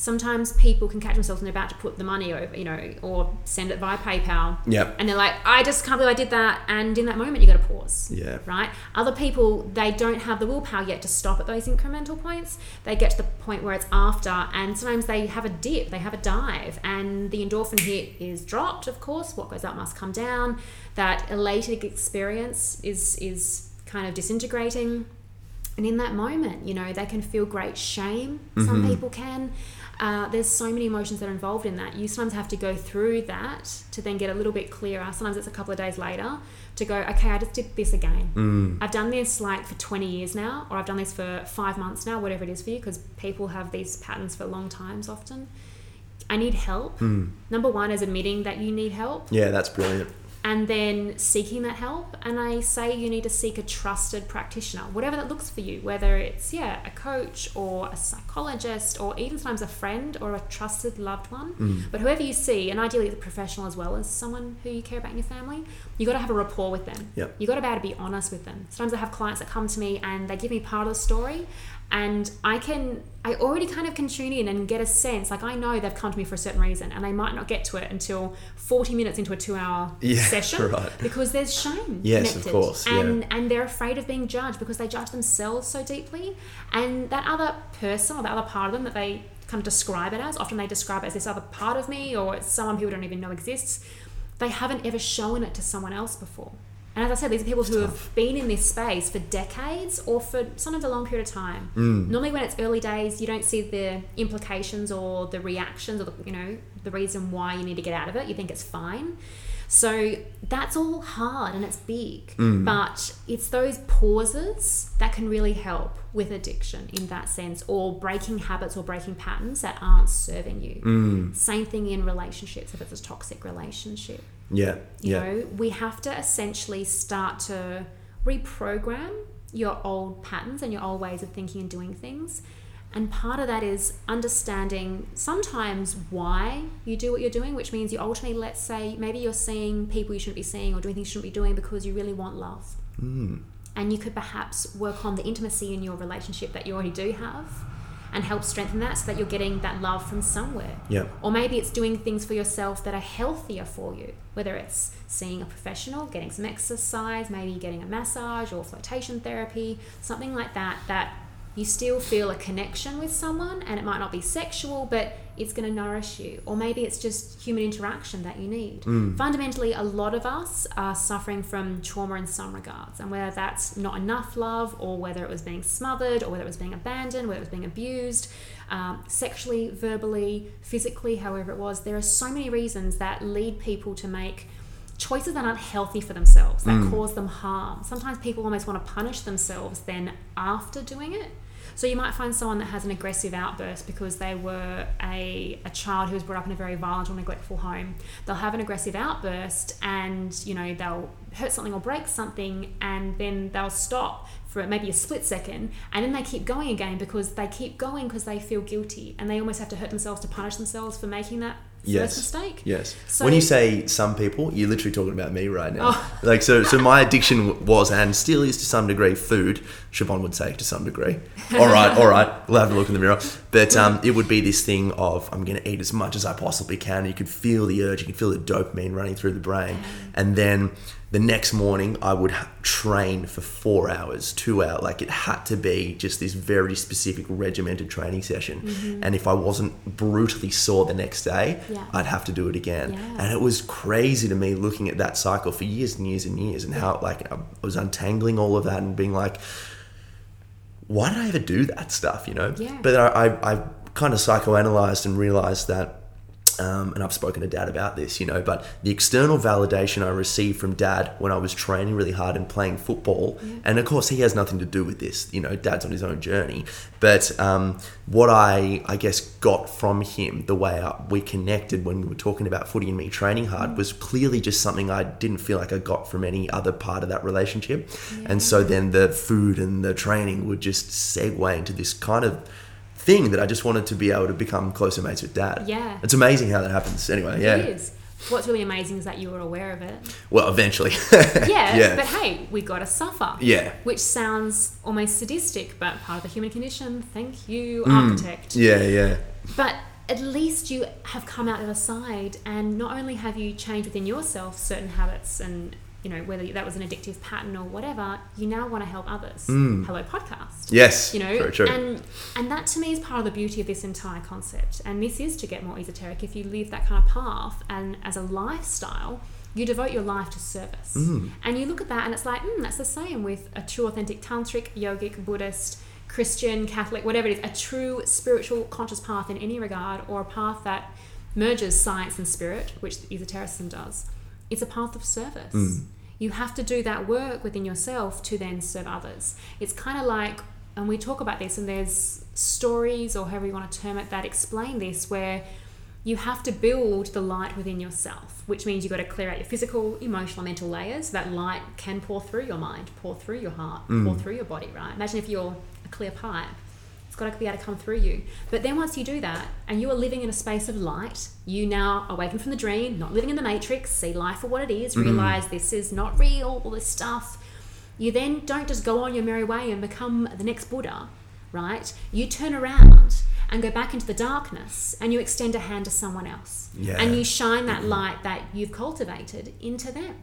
Sometimes people can catch themselves when they're about to put the money over, you know, or send it via PayPal. Yep. And they're like, I just can't believe I did that. And in that moment, you got to pause. Yeah. Right? Other people, they don't have the willpower yet to stop at those incremental points. They get to the point where it's after, and sometimes they have a dip, they have a dive, and the endorphin hit is dropped, of course. What goes up must come down. That elated experience is is kind of disintegrating. And in that moment, you know, they can feel great shame. Mm-hmm. Some people can. Uh, there's so many emotions that are involved in that. You sometimes have to go through that to then get a little bit clearer. Sometimes it's a couple of days later to go, okay, I just did this again. Mm. I've done this like for twenty years now, or I've done this for five months now, whatever it is for you, because people have these patterns for long times often. I need help. Mm. Number one is admitting that you need help. Yeah, that's brilliant. And then seeking that help. And I say you need to seek a trusted practitioner, whatever that looks for you, whether it's, yeah, a coach or a psychologist or even sometimes a friend or a trusted loved one. Mm. But whoever you see, and ideally a professional as well as someone who you care about in your family, you got to have a rapport with them. Yep. You got to be able to be honest with them. Sometimes I have clients that come to me and they give me part of the story. And I can, I already kind of can tune in and get a sense, like I know they've come to me for a certain reason and they might not get to it until forty minutes into a two hour yeah, session right. because there's shame yes, connected. Of course. And, yeah. and they're afraid of being judged because they judge themselves so deeply. And that other person or the other part of them that they kind of describe it as, often they describe it as this other part of me or it's someone people don't even know exists. They haven't ever shown it to someone else before. And as I said, these are people who have been in this space for decades or for sometimes a long period of time. Mm. Normally when it's early days, you don't see the implications or the reactions or, the, you know, the reason why you need to get out of it. You think it's fine. So that's all hard and it's big. Mm. But it's those pauses that can really help with addiction in that sense, or breaking habits or breaking patterns that aren't serving you. Mm. Same thing in relationships, if it's a toxic relationship. Yeah. You yeah. know, we have to essentially start to reprogram your old patterns and your old ways of thinking and doing things. And part of that is understanding sometimes why you do what you're doing, which means you ultimately, let's say, maybe you're seeing people you shouldn't be seeing or doing things you shouldn't be doing because you really want love. Mm. And you could perhaps work on the intimacy in your relationship that you already do have and help strengthen that so that you're getting that love from somewhere. Yeah. Or maybe it's doing things for yourself that are healthier for you, whether it's seeing a professional, getting some exercise, maybe getting a massage or flotation therapy, something like that, that you still feel a connection with someone, and it might not be sexual, but it's going to nourish you, or maybe it's just human interaction that you need. Mm. Fundamentally, a lot of us are suffering from trauma in some regards, and whether that's not enough love, or whether it was being smothered, or whether it was being abandoned, whether it was being abused, um, sexually, verbally, physically, however it was, there are so many reasons that lead people to make choices that aren't healthy for themselves, that mm. cause them harm. Sometimes people almost want to punish themselves then after doing it. So you might find someone that has an aggressive outburst because they were a, a child who was brought up in a very violent or neglectful home. They'll have an aggressive outburst and, you know, they'll hurt something or break something, and then they'll stop for maybe a split second, and then they keep going again because they keep going because they feel guilty, and they almost have to hurt themselves to punish themselves for making that yes. first mistake. Yes. So when you say some people, you're literally talking about me right now. Oh. Like so, so my addiction was and still is to some degree food. Siobhan would say to some degree. All right, all right. We'll have a look in the mirror. But um, it would be this thing of I'm going to eat as much as I possibly can. You could feel the urge. You could feel the dopamine running through the brain, and then. The next morning, I would train for four hours, two hours. Like it had to be just this very specific regimented training session. Mm-hmm. And if I wasn't brutally sore the next day, yeah. I'd have to do it again. Yeah. And it was crazy to me looking at that cycle for years and years and years, and yeah. how like I was untangling all of that and being like, why did I ever do that stuff? You know. Yeah. But I, I, I kind of psychoanalyzed and realized that. Um, and I've spoken to Dad about this, you know, but the external validation I received from Dad when I was training really hard and playing football, yeah. and of course he has nothing to do with this, you know, Dad's on his own journey, but um, what I, I guess, got from him, the way I, we connected when we were talking about footy and me training hard, was clearly just something I didn't feel like I got from any other part of that relationship, yeah. and so then the food and the training would just segue into this kind of thing that I just wanted to be able to become closer mates with Dad. Yeah. It's amazing how that happens. Anyway, yeah. It is. What's really amazing is that you were aware of it. Well, eventually. yeah, yeah. But hey, we got to suffer. Yeah. Which sounds almost sadistic, but part of the human condition. Thank you, mm. architect. Yeah, yeah. But at least you have come out the other side, and not only have you changed within yourself certain habits and, you know, whether that was an addictive pattern or whatever, you now want to help others. Mm. Hello, podcast. Yes. You know, very true. And, and that to me is part of the beauty of this entire concept. And this is to get more esoteric. If you live that kind of path and as a lifestyle, you devote your life to service. Mm. And you look at that and it's like, mm, that's the same with a true, authentic tantric, yogic, Buddhist, Christian, Catholic, whatever it is, a true spiritual conscious path in any regard, or a path that merges science and spirit, which esotericism does. It's a path of service. Mm. You have to do that work within yourself to then serve others. It's kind of like, and we talk about this, and there's stories or however you want to term it that explain this, where you have to build the light within yourself, which means you've got to clear out your physical, emotional, mental layers. So that light can pour through your mind, pour through your heart, mm. pour through your body, right? Imagine if you're a clear pipe. It's got to be able to come through you. But then once you do that and you are living in a space of light, you now awaken from the dream, not living in the matrix, see life for what it is, realize mm. this is not real, all this stuff. You then don't just go on your merry way and become the next Buddha, right? You turn around and go back into the darkness and you extend a hand to someone else. Yeah. And you shine that mm-hmm. light that you've cultivated into them.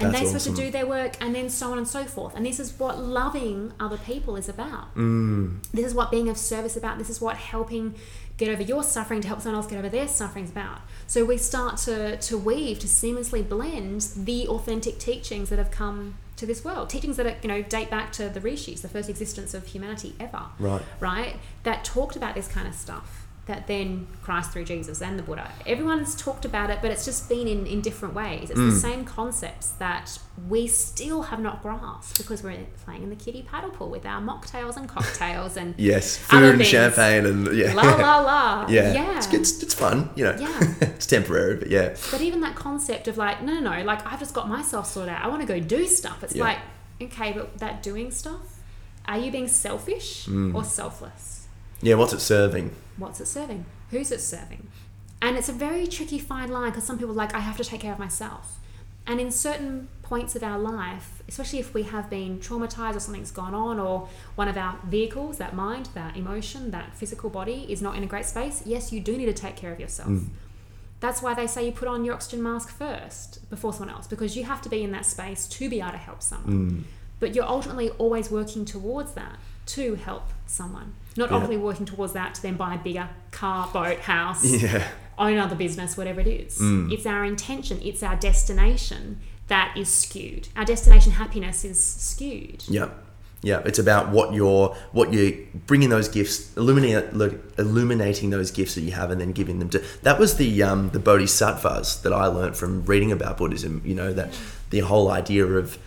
And That's they're awesome. Supposed to do their work, and then so on and so forth. And this is what loving other people is about. Mm. This is what being of service is about. This is what helping get over your suffering to help someone else get over their suffering is about. So we start to, to weave, to seamlessly blend the authentic teachings that have come to this world. Teachings that are, you know, date back to the Rishis, the first existence of humanity ever. Right. Right? That talked about this kind of stuff. That then Christ through Jesus and the Buddha. Everyone's talked about it, but it's just been in, in different ways. It's mm. the same concepts that we still have not grasped because we're playing in the kiddie paddle pool with our mocktails and cocktails and yes, food and things. Champagne and yeah, la la la. Yeah, yeah. It's, it's it's fun, you know. Yeah, it's temporary, but yeah. But even that concept of like, no, no, no, like I've just got myself sorted out. I want to go do stuff. It's yeah. like, okay, but that doing stuff, are you being selfish mm. or selfless? Yeah, what's it serving? What's it serving? Who's it serving? And it's a very tricky fine line because some people are like, I have to take care of myself. And in certain points of our life, especially if we have been traumatized or something's gone on, or one of our vehicles, that mind, that emotion, that physical body is not in a great space, yes, you do need to take care of yourself. Mm. That's why they say you put on your oxygen mask first before someone else, because you have to be in that space to be able to help someone. Mm. But you're ultimately always working towards that. to help someone. Not yeah. only working towards that to then buy a bigger car, boat, house, yeah. own other business, whatever it is. Mm. It's our intention. It's our destination that is skewed. Our destination happiness is skewed. Yeah. Yeah, it's about what you're, what you bringing those gifts, illuminating, illuminating those gifts that you have, and then giving them to. That was the um, the Bodhisattvas that I learned from reading about Buddhism. You know, that the whole idea of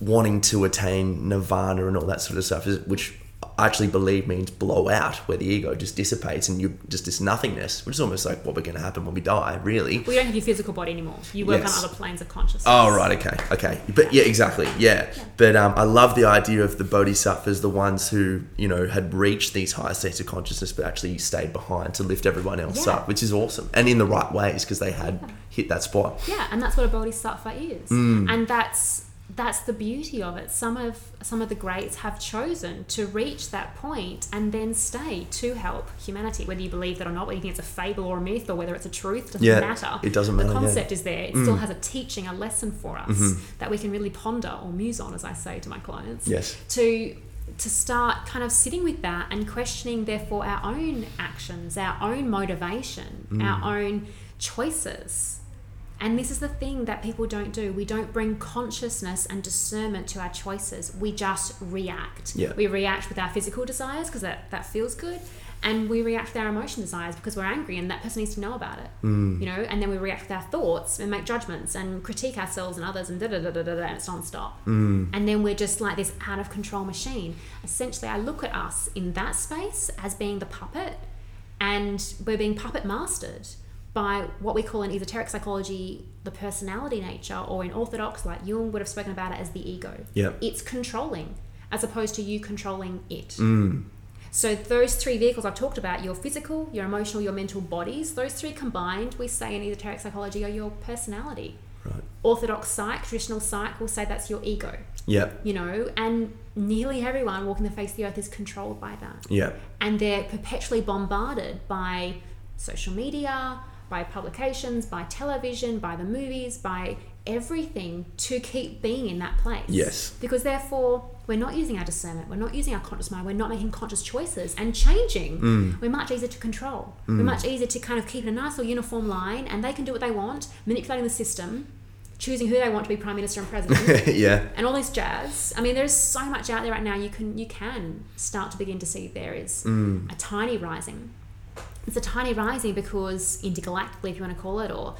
wanting to attain nirvana and all that sort of stuff, which I actually believe means blow out, where the ego just dissipates and you just this nothingness, which is almost like what we're going to happen when we die, really. We don't have your physical body anymore. You work yes. on other planes of consciousness. Oh, right. Okay. Okay. But yeah, exactly. Yeah. yeah. But um, I love the idea of the Bodhisattvas, the ones who, you know, had reached these higher states of consciousness, but actually stayed behind to lift everyone else yeah. up, which is awesome. And in the right ways, because they had yeah. hit that spot. Yeah. And that's what a Bodhisattva is. Mm. And that's, that's the beauty of it. Some of some of the greats have chosen to reach that point and then stay to help humanity. Whether you believe that or not, whether you think it's a fable or a myth or whether it's a truth, doesn't yeah, matter. It doesn't matter. The concept yeah. is there. It mm. still has a teaching, a lesson for us mm-hmm. that we can really ponder or muse on, as I say to my clients. Yes. To to start kind of sitting with that and questioning, therefore, our own actions, our own motivation, mm. our own choices. And this is the thing that people don't do. We don't bring consciousness and discernment to our choices. We just react. Yeah. We react with our physical desires because that, that feels good. And we react with our emotional desires because we're angry and that person needs to know about it. Mm. You know, and then we react with our thoughts and make judgments and critique ourselves and others and da da da da da da, and it's nonstop. Mm. And then we're just like this out of control machine. Essentially, I look at us in that space as being the puppet, and we're being puppet mastered by what we call in esoteric psychology the personality nature, or in orthodox, like Jung would have spoken about it as the ego. Yeah. It's controlling as opposed to you controlling it. Mm. So those three vehicles I've talked about, your physical, your emotional, your mental bodies, those three combined, we say in esoteric psychology, are your personality. Right. Orthodox psych, traditional psych will say that's your ego. Yeah. You know, and nearly everyone walking the face of the earth is controlled by that. Yeah. And they're perpetually bombarded by social media, by publications, by television, by the movies, by everything to keep being in that place. Yes. Because therefore, we're not using our discernment. We're not using our conscious mind. We're not making conscious choices and changing. Mm. We're much easier to control. Mm. We're much easier to kind of keep in a nice little uniform line, and they can do what they want, manipulating the system, choosing who they want to be prime minister and president. Yeah. And all this jazz. I mean, there's so much out there right now. You can, you can start to begin to see there is mm. a tiny rising. It's a tiny rising because intergalactically, if you want to call it, or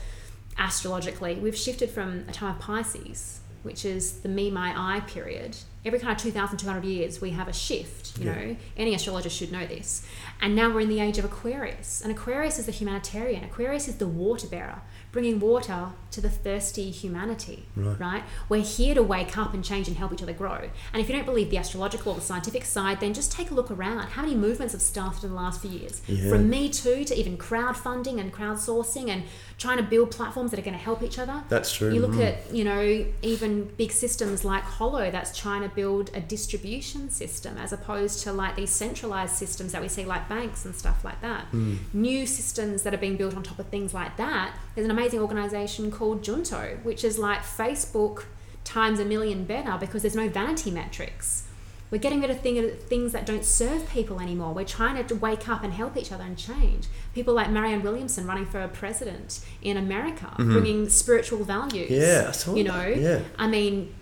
astrologically, we've shifted from a time of Pisces, which is the me, my, I period. Every kind of two thousand two hundred years, we have a shift, you yeah. know. Any astrologer should know this. And now we're in the age of Aquarius. And Aquarius is the humanitarian. Aquarius is the water bearer, bringing water to the thirsty humanity, right. right? We're here to wake up and change and help each other grow. And if you don't believe the astrological or the scientific side, then just take a look around. How many movements have started in the last few years? Yeah. From Me Too to even crowdfunding and crowdsourcing and trying to build platforms that are going to help each other. That's true. You look mm. at, you know, even big systems like Holo that's trying to build a distribution system as opposed to like these centralized systems that we see like banks and stuff like that. Mm. New systems that are being built on top of things like that. There's an amazing organization called Junto, which is like Facebook times a million better because there's no vanity metrics. We're getting rid of thing, things that don't serve people anymore. We're trying to wake up and help each other and change. People like Marianne Williamson running for president in America, mm-hmm. bringing spiritual values. Yeah, I saw you know, that. Yeah. I mean,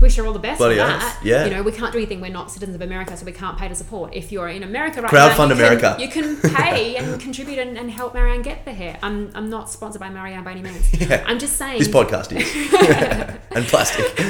wish her all the best Bloody for that. Yeah. You know, we can't do anything. We're not citizens of America, so we can't pay to support. If you're in America right Crowdfund now, you America. Can, you can pay and contribute and, and help Marianne get there. Hair. I'm I'm not sponsored by Marianne by any means. Yeah. I'm just saying. This podcast is. And plastic.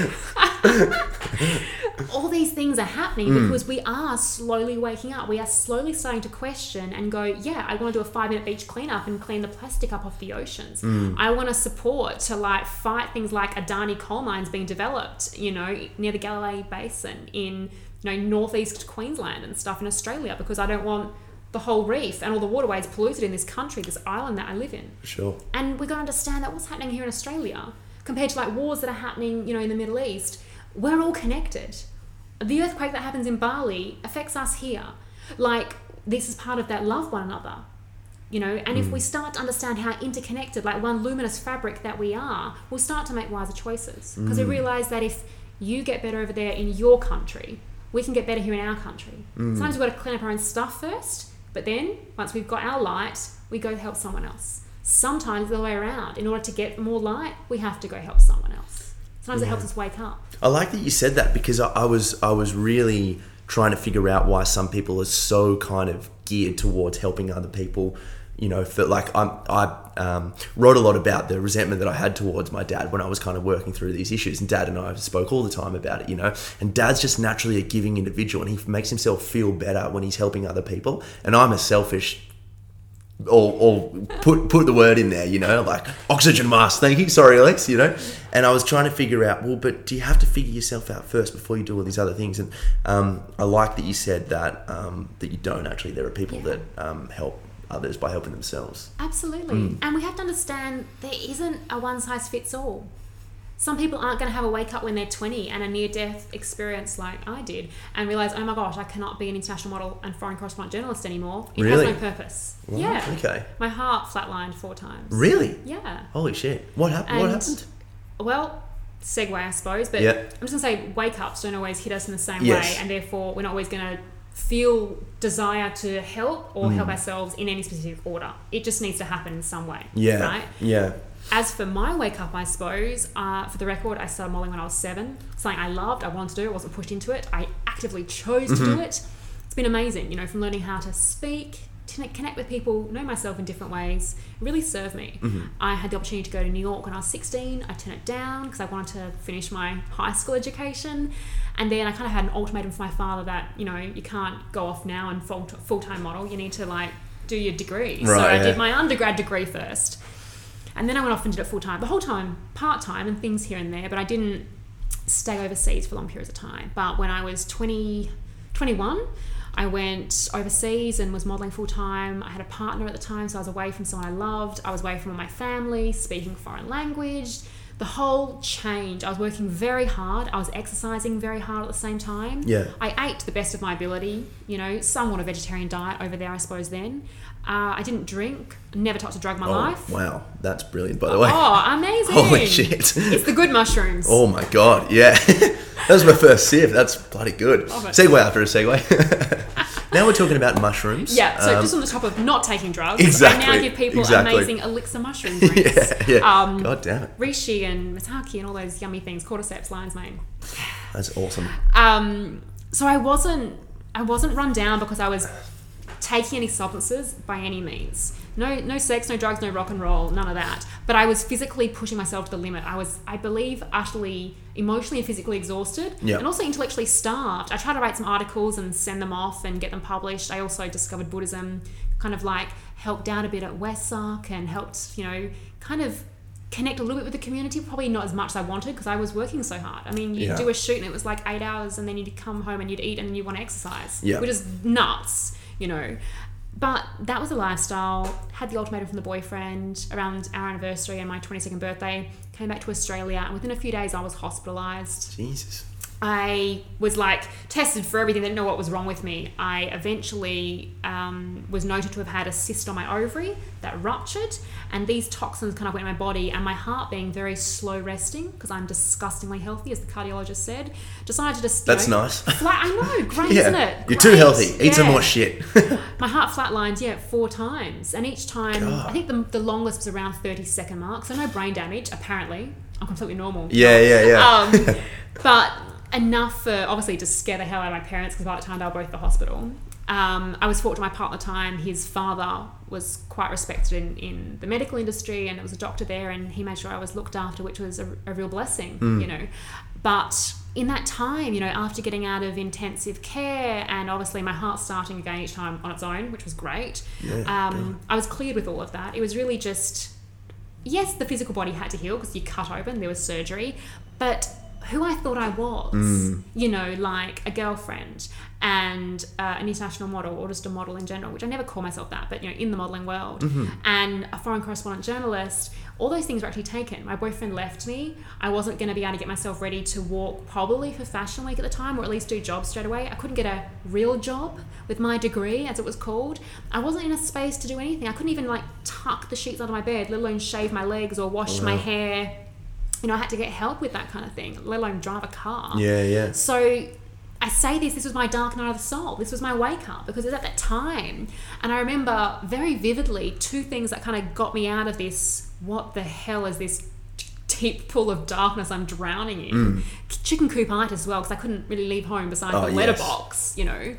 All these things are happening mm. because we are slowly waking up. We are slowly starting to question and go, yeah, I want to do a five-minute beach cleanup and clean the plastic up off the oceans. Mm. I want to support to like fight things like Adani coal mines being developed, you know, near the Galilee Basin in, you know, northeast Queensland and stuff in Australia, because I don't want the whole reef and all the waterways polluted in this country, this island that I live in. Sure. And we've got to understand that what's happening here in Australia compared to like wars that are happening, you know, in the Middle East, we're all connected. The earthquake that happens in Bali affects us here. Like, this is part of that love one another, you know? And mm. if we start to understand how interconnected, like one luminous fabric that we are, we'll start to make wiser choices. Because mm. we realize that if you get better over there in your country, we can get better here in our country. Mm. Sometimes we've got to clean up our own stuff first, but then once we've got our light, we go help someone else. Sometimes the other way around. In order to get more light, we have to go help someone else. Sometimes yeah. it helps us wake up. I like that you said that, because I, I was I was really trying to figure out why some people are so kind of geared towards helping other people. You know, for like I'm, I um, wrote a lot about the resentment that I had towards my dad when I was kind of working through these issues. And Dad and I spoke all the time about it, you know. And Dad's just naturally a giving individual, and he makes himself feel better when he's helping other people. And I'm a selfish, or, or put put the word in there, you know, like oxygen mask, thank you, sorry Alex, you know. And I was trying to figure out, well, but do you have to figure yourself out first before you do all these other things? And um, I like that you said that, um, that you don't actually. There are people yeah. that um, help others by helping themselves. Absolutely. Mm. And we have to understand there isn't a one size fits all. Some people aren't going to have a wake up when they're twenty and a near death experience like I did and realise, oh my gosh, I cannot be an international model and foreign correspondent journalist anymore. It really? has no purpose. Wow. Yeah. Okay. My heart flatlined four times. Really? Yeah. Holy shit. What happened? What happened? Well, segue, I suppose, but yep. I'm just going to say wake ups don't always hit us in the same yes. way, and therefore we're not always going to feel desire to help or mm. help ourselves in any specific order. It just needs to happen in some way. Yeah. Right? Yeah. As for my wake up, I suppose, uh, for the record, I started modeling when I was seven. Something I loved, I wanted to do, I wasn't pushed into it. I actively chose mm-hmm. to do it. It's been amazing, you know, from learning how to speak, to connect with people, know myself in different ways, really served me. Mm-hmm. I had the opportunity to go to New York when I was sixteen. I turned it down because I wanted to finish my high school education. And then I kind of had an ultimatum from my father that, you know, you can't go off now and full full-time model. You need to, like, do your degree. Right, so I yeah. did my undergrad degree first. And then I went off and did it full-time. The whole time, part-time and things here and there, but I didn't stay overseas for long periods of time. But when I was twenty, twenty-one, I went overseas and was modelling full-time. I had a partner at the time, so I was away from someone I loved. I was away from my family, speaking foreign language. The whole change. I was working very hard. I was exercising very hard at the same time. Yeah. I ate to the best of my ability, you know, somewhat a vegetarian diet over there, I suppose, then. Uh, I didn't drink, never touched a drug in my oh, life. Wow, that's brilliant, by the way. Oh, amazing. Holy shit. It's the good mushrooms. Oh, my God, yeah. That was my first sip. That's bloody good. Segue after a segue. Now we're talking about mushrooms. Yeah, so um, just on the top of not taking drugs, exactly, I now give people exactly. amazing elixir mushroom drinks. yeah, yeah. Um, God damn it. Rishi and Masaki and all those yummy things, cordyceps, lion's mane. That's awesome. Um, so I wasn't, I wasn't run down because I was taking any substances by any means. No, no sex, no drugs, no rock and roll, none of that. But I was physically pushing myself to the limit. I was, I believe, utterly emotionally and physically exhausted, yep. and also intellectually starved. I tried to write some articles and send them off and get them published. I also discovered Buddhism, kind of like helped out a bit at Wesak and helped, you know, kind of connect a little bit with the community, probably not as much as I wanted because I was working so hard. I mean, you yeah. do a shoot and it was like eight hours and then you'd come home and you'd eat and then you'd want to exercise, yep. which is nuts, you know. But that was a lifestyle. Had the ultimatum from the boyfriend around our anniversary and my twenty-second birthday. Came back to Australia, and within a few days I was hospitalised. Jesus. I was like tested for everything. They didn't know what was wrong with me. I eventually um, was noted to have had a cyst on my ovary that ruptured, and these toxins kind of went in my body, and my heart being very slow resting because I'm disgustingly healthy, as the cardiologist said, decided to just... That's know, nice. Flat, I know, great, yeah. isn't it? Great. You're too healthy. Eat yeah. some more shit. My heart flatlined, yeah, four times, and each time, God. I think the, the longest was around thirty second mark, so no brain damage, apparently. I'm completely normal. Yeah, yeah, yeah. Um, but... Enough for, obviously, to scare the hell out of my parents because by the time they were both at the hospital. Um, I was fortunate my partner at the time, his father was quite respected in, in the medical industry, and it was a doctor there, and he made sure I was looked after, which was a, a real blessing, mm. you know. But in that time, you know, after getting out of intensive care and obviously my heart starting again each time on its own, which was great, yeah, um, yeah. I was cleared with all of that. It was really just, yes, the physical body had to heal because you cut open, there was surgery, but... who I thought I was, mm. you know, like a girlfriend and uh, an international model or just a model in general, which I never call myself that, but, you know, in the modelling world, mm-hmm. and a foreign correspondent journalist, all those things were actually taken. My boyfriend left me. I wasn't going to be able to get myself ready to walk probably for Fashion Week at the time, or at least do jobs straight away. I couldn't get a real job with my degree, as it was called. I wasn't in a space to do anything. I couldn't even, like, tuck the sheets under my bed, let alone shave my legs or wash wow. my hair. You know, I had to get help with that kind of thing, let alone drive a car. Yeah, yeah. So I say this, this was my dark night of the soul. This was my wake up, because it was at that time. And I remember very vividly two things that kind of got me out of this, what the hell is this deep pool of darkness I'm drowning in? Mm. Chicken coop night as well, because I couldn't really leave home besides oh, the letterbox, yes. you know.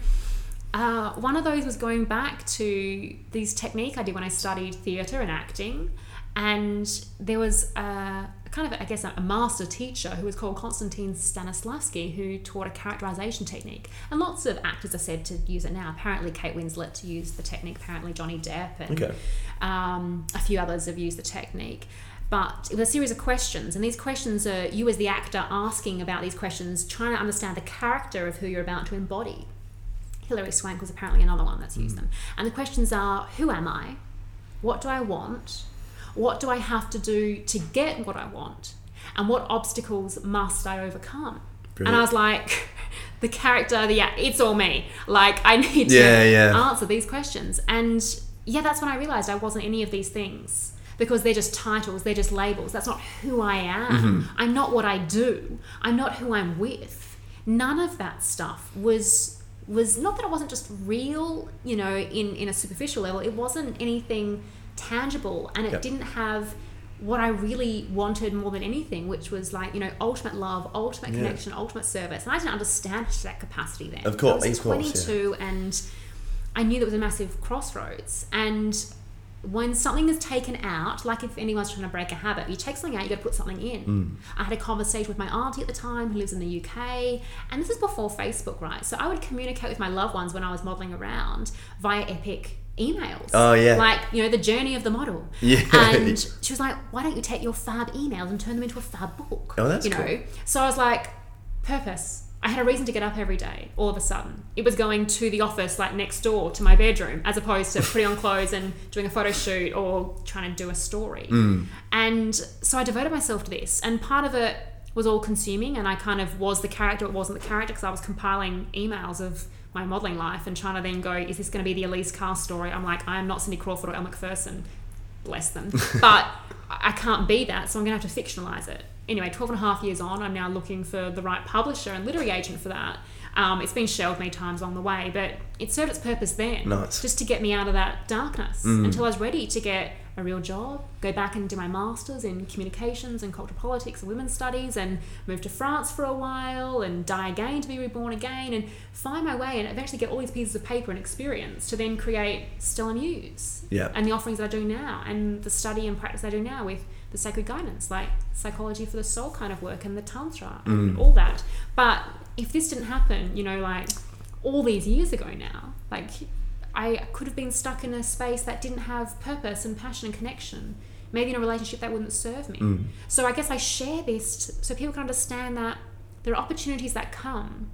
Uh, one of those was going back to these technique I did when I studied theatre and acting. And there was a kind of, I guess, a master teacher who was called Konstantin Stanislavski, who taught a characterization technique. And lots of actors are said to use it now. Apparently Kate Winslet used the technique. Apparently Johnny Depp and okay. um, a few others have used the technique. But it was a series of questions. And these questions are you as the actor asking about these questions, trying to understand the character of who you're about to embody. Hilary Swank was apparently another one that's used mm. them. And the questions are, who am I? What do I want? What do I have to do to get what I want? And what obstacles must I overcome? Brilliant. And I was like, the character, the yeah, it's all me. Like, I need to yeah, yeah. answer these questions. And yeah, that's when I realized I wasn't any of these things, because they're just titles, they're just labels. That's not who I am. Mm-hmm. I'm not what I do. I'm not who I'm with. None of that stuff was... was not that it wasn't just real, you know, in, in a superficial level. It wasn't anything tangible, and it yep. didn't have what I really wanted more than anything, which was like, you know, ultimate love, ultimate yeah. connection, ultimate service. And I didn't understand that capacity then. Of course, I was twenty-two, yeah. and I knew there was a massive crossroads. And when something is taken out, like if anyone's trying to break a habit, you take something out, you got to put something in. Mm. I had a conversation with my auntie at the time, who lives in the U K, and this is before Facebook, right? So I would communicate with my loved ones when I was modelling around via epic emails. Oh yeah, like, you know, the journey of the model. Yeah, and she was like, "Why don't you take your fab emails and turn them into a fab book?" Oh, that's you cool. know. So I was like, purpose. I had a reason to get up every day, all of a sudden. It was going to the office, like next door to my bedroom, as opposed to putting on clothes and doing a photo shoot or trying to do a story. Mm. And so I devoted myself to this. And part of it was all consuming, and I kind of was the character. It wasn't the character, because I was compiling emails of my modelling life and trying to then go, is this going to be the Elise Carr story? I'm like, I'm not Cindy Crawford or Elle McPherson. Bless them. But I can't be that, so I'm going to have to fictionalise it. Anyway, twelve and a half years on, I'm now looking for the right publisher and literary agent for that. Um, it's been shelved many times along the way, but it served its purpose then. Nice. Just to get me out of that darkness mm. until I was ready to get a real job, go back and do my master's in communications and cultural politics and women's studies, and move to France for a while and die again to be reborn again, and find my way and eventually get all these pieces of paper and experience to then create Stella Muse yep. and the offerings that I do now, and the study and practice I do now with the sacred guidance, like psychology for the soul kind of work, and the tantra and mm. all that. But if this didn't happen, you know, like all these years ago now, like I could have been stuck in a space that didn't have purpose and passion and connection, maybe in a relationship that wouldn't serve me. Mm. So I guess I share this so people can understand that there are opportunities that come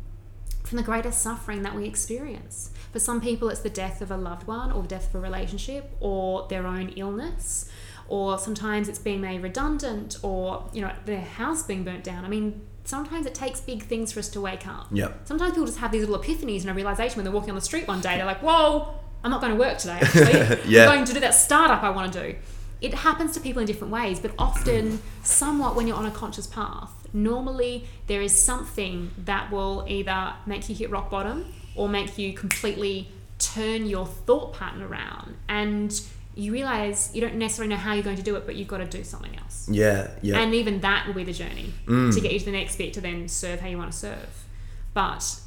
from the greatest suffering that we experience. For some people, it's the death of a loved one, or the death of a relationship, or their own illness, or sometimes it's being made redundant, or, you know, their house being burnt down. I mean, sometimes it takes big things for us to wake up. Yep. Sometimes people just have these little epiphanies and a realization when they're walking on the street one day. They're like, whoa, I'm not going to work today, actually. yeah. I'm going to do that startup I want to do. It happens to people in different ways, but often somewhat when you're on a conscious path, normally there is something that will either make you hit rock bottom or make you completely turn your thought pattern around. And you realize you don't necessarily know how you're going to do it, but you've got to do something else. Yeah, yeah. And even that will be the journey mm. to get you to the next bit, to then serve how you want to serve. But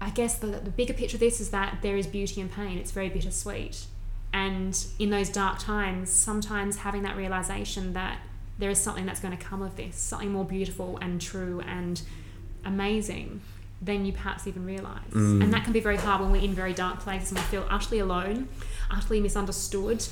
I guess the, the bigger picture of this is that there is beauty in pain. It's very bittersweet. And in those dark times, sometimes having that realization that there is something that's going to come of this, something more beautiful and true and amazing than you perhaps even realise. Mm. And that can be very hard when we're in very dark places and we feel utterly alone, utterly misunderstood,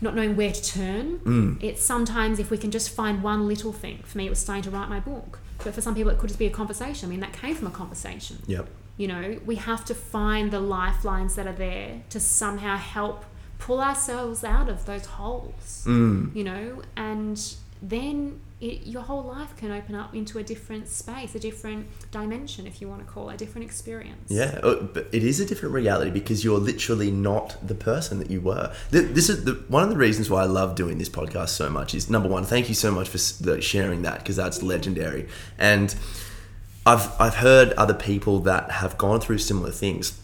not knowing where to turn. Mm. It's sometimes if we can just find one little thing. For me, it was starting to write my book. But for some people, it could just be a conversation. I mean, that came from a conversation. Yep. You know, we have to find the lifelines that are there to somehow help pull ourselves out of those holes, mm. you know, and then it, your whole life can open up into a different space, a different dimension, if you want to call it, a different experience. Yeah, but it is a different reality, because you're literally not the person that you were. This is the, one of the reasons why I love doing this podcast so much is, number one, thank you so much for sharing that, because that's legendary. And I've I've heard other people that have gone through similar things.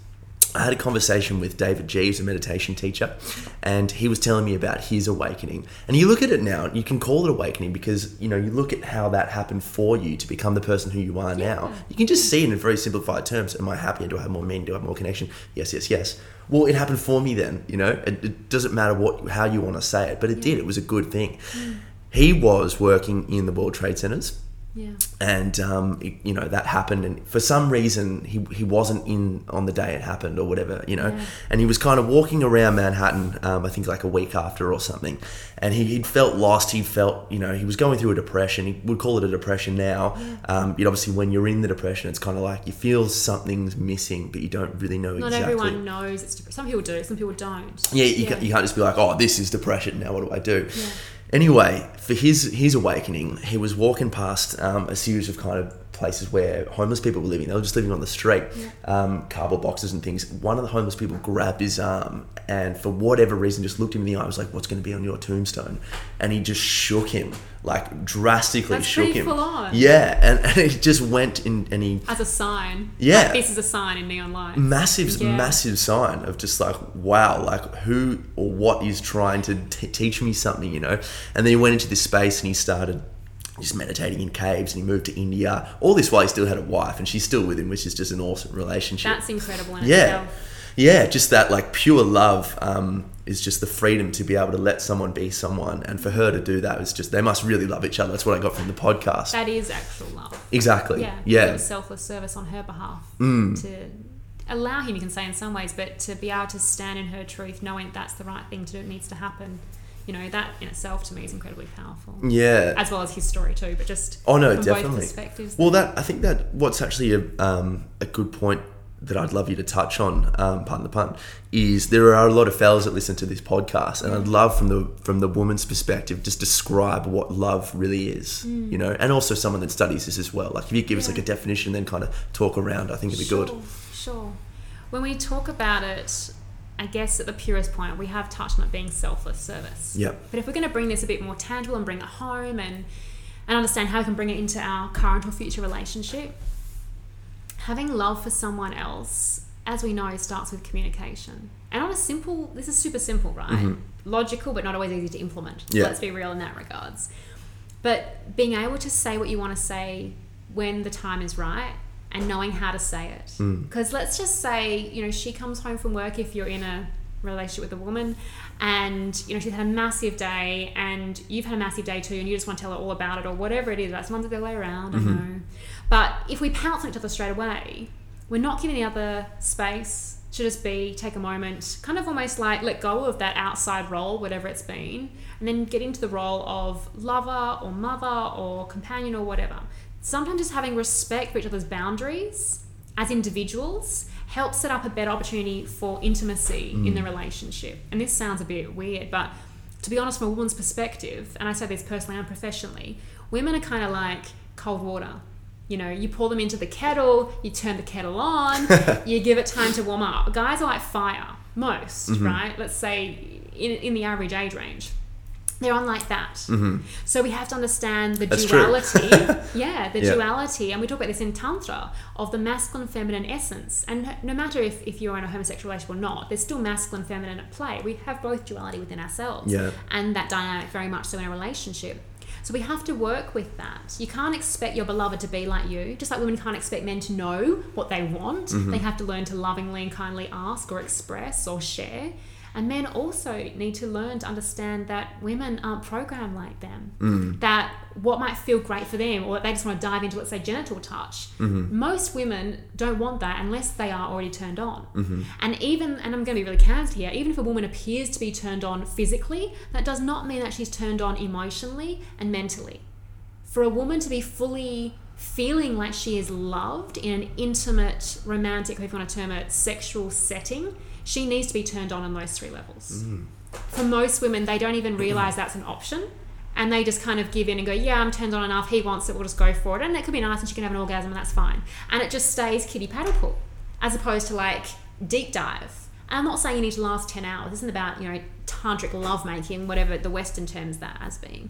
I had a conversation with David Jeeves, a meditation teacher, and he was telling me about his awakening. And you look at it now, you can call it awakening because, you know, you look at how that happened for you to become the person who you are yeah. now. You can just see it in very simplified terms. Am I happier? Do I have more meaning? Do I have more connection? Yes, yes, yes. Well, it happened for me then, you know. It, it doesn't matter what how you want to say it, but it yeah. did. It was a good thing. Yeah. He was working in the World Trade Centers. Yeah. And, um, it, you know, that happened. And for some reason, he he wasn't in on the day it happened or whatever, you know. Yeah. And he was kind of walking around Manhattan, um, I think like a week after or something. And he, he'd felt lost. He felt, you know, he was going through a depression. He would call it a depression now. Yeah. Um, you know, obviously, when you're in the depression, it's kind of like you feel something's missing, but you don't really know Not exactly. Not everyone knows it's depression. Some people do. Some people don't. Yeah, you, yeah. Can't, you can't just be like, oh, this is depression. Now what do I do? Yeah. Anyway, for his his awakening, he was walking past um, a series of kind of places where homeless people were living. They were just living on the street, yeah. um, cardboard boxes and things. One of the homeless people grabbed his arm and for whatever reason just looked him in the eye and was like, what's going to be on your tombstone? And he just shook him, like drastically That's shook him. Full on. Yeah, and, and he just went in and he... As a sign. Yeah. Like, this is a sign in neon lights. Massive, yeah. massive sign of just like, wow, like who or what is trying to t- teach me something, you know? And then he went into this space and he started just meditating in caves and he moved to India. All this while he still had a wife and she's still with him, which is just an awesome relationship. That's incredible in yeah. itself. Yeah, just that like pure love um, is just the freedom to be able to let someone be someone. And for her to do that was just, they must really love each other. That's what I got from the podcast. That is actual love. Exactly. Yeah. yeah. It was selfless service on her behalf mm. to allow him, you can say in some ways, but to be able to stand in her truth, knowing that's the right thing to do, it needs to happen. You know, that in itself to me is incredibly powerful. Yeah. As well as his story too, but just oh, no, from definitely. Both perspectives. Well, that I think that what's actually a, um, a good point that I'd love you to touch on, um, pardon the pun, is there are a lot of fellas that listen to this podcast, and I'd love from the from the woman's perspective just describe what love really is, mm. you know, and also someone that studies this as well. Like if you give yeah. us like a definition, then kind of talk around, I think it'd be sure, good. Sure. When we talk about it, I guess at the purest point, we have touched on it being selfless service. Yeah. But if we're going to bring this a bit more tangible and bring it home and and understand how we can bring it into our current or future relationship, having love for someone else, as we know, starts with communication. And on a simple, this is super simple, right? Mm-hmm. Logical, but not always easy to implement. Yeah. Let's be real in that regards. But being able to say what you want to say when the time is right and knowing how to say it. Because mm. let's just say, you know, she comes home from work if you're in a relationship with a woman and, you know, she's had a massive day and you've had a massive day too and you just want to tell her all about it or whatever it is. That's one of the way around, mm-hmm. I know. But if we pounce on each other straight away, we're not giving the other space to just be, take a moment, kind of almost like let go of that outside role, whatever it's been, and then get into the role of lover or mother or companion or whatever. Sometimes just having respect for each other's boundaries as individuals helps set up a better opportunity for intimacy mm. in the relationship. And this sounds a bit weird, but to be honest, from a woman's perspective, and I say this personally and professionally, women are kind of like cold water. You know, you pour them into the kettle, you turn the kettle on, you give it time to warm up. Guys are like fire, most, mm-hmm. right? Let's say in, in the average age range. They're on like that. Mm-hmm. So we have to understand the That's duality. yeah, the yeah. duality. And we talk about this in Tantra, of the masculine and feminine essence. And no matter if, if you're in a homosexual relationship or not, there's still masculine and feminine at play. We have both duality within ourselves. Yeah. And that dynamic very much so in a relationship. So we have to work with that. You can't expect your beloved to be like you, just like women can't expect men to know what they want. Mm-hmm. They have to learn to lovingly and kindly ask or express or share. And men also need to learn to understand that women aren't programmed like them. Mm. That what might feel great for them, or they just want to dive into, let's say, genital touch. Mm-hmm. Most women don't want that unless they are already turned on. Mm-hmm. And even, and I'm going to be really candid here, even if a woman appears to be turned on physically, that does not mean that she's turned on emotionally and mentally. For a woman to be fully feeling like she is loved in an intimate, romantic, or if you want to term it, sexual setting, she needs to be turned on on those three levels. Mm. For most women, they don't even realise that's an option, and they just kind of give in and go, yeah, I'm turned on enough, he wants it, we'll just go for it. And it could be nice and she can have an orgasm and that's fine. And it just stays kiddie-paddle-pool as opposed to like deep dive. And I'm not saying you need to last ten hours. This isn't about, you know, tantric lovemaking, whatever the Western terms that as being.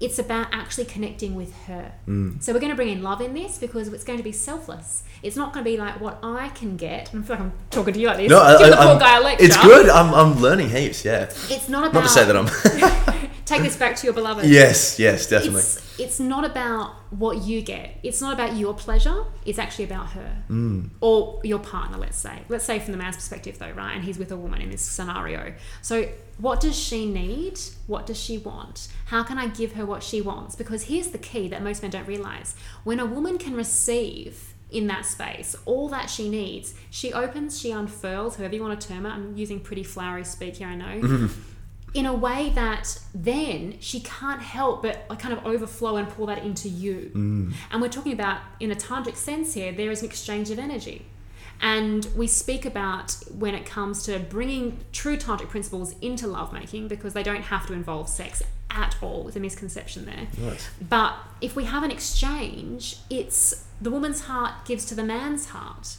It's about actually connecting with her. Mm. So we're going to bring in love in this because it's going to be selfless. It's not going to be like what I can get. I feel like I'm talking to you like this. No, I, Give I, the poor I'm, guy a lecture. It's good. I'm I'm learning heaps, yeah. It's not about... Not to say that I'm... Take this back to your beloved. Yes, yes, definitely. It's, it's not about what you get. It's not about your pleasure. It's actually about her. Mm. Or your partner, let's say. Let's say from the man's perspective though, right? And he's with a woman in this scenario. So... what does she need? What does she want? How can I give her what she wants? Because here's the key that most men don't realize. When a woman can receive in that space all that she needs, she opens, she unfurls, however you want to term it. I'm using pretty flowery speak here, I know. Mm-hmm. In a way that then she can't help but kind of overflow and pour that into you. Mm. And we're talking about, in a tantric sense here, there is an exchange of energy. And we speak about when it comes to bringing true tantric principles into lovemaking, because they don't have to involve sex at all. It's a misconception there. Nice. But if we have an exchange, it's the woman's heart gives to the man's heart,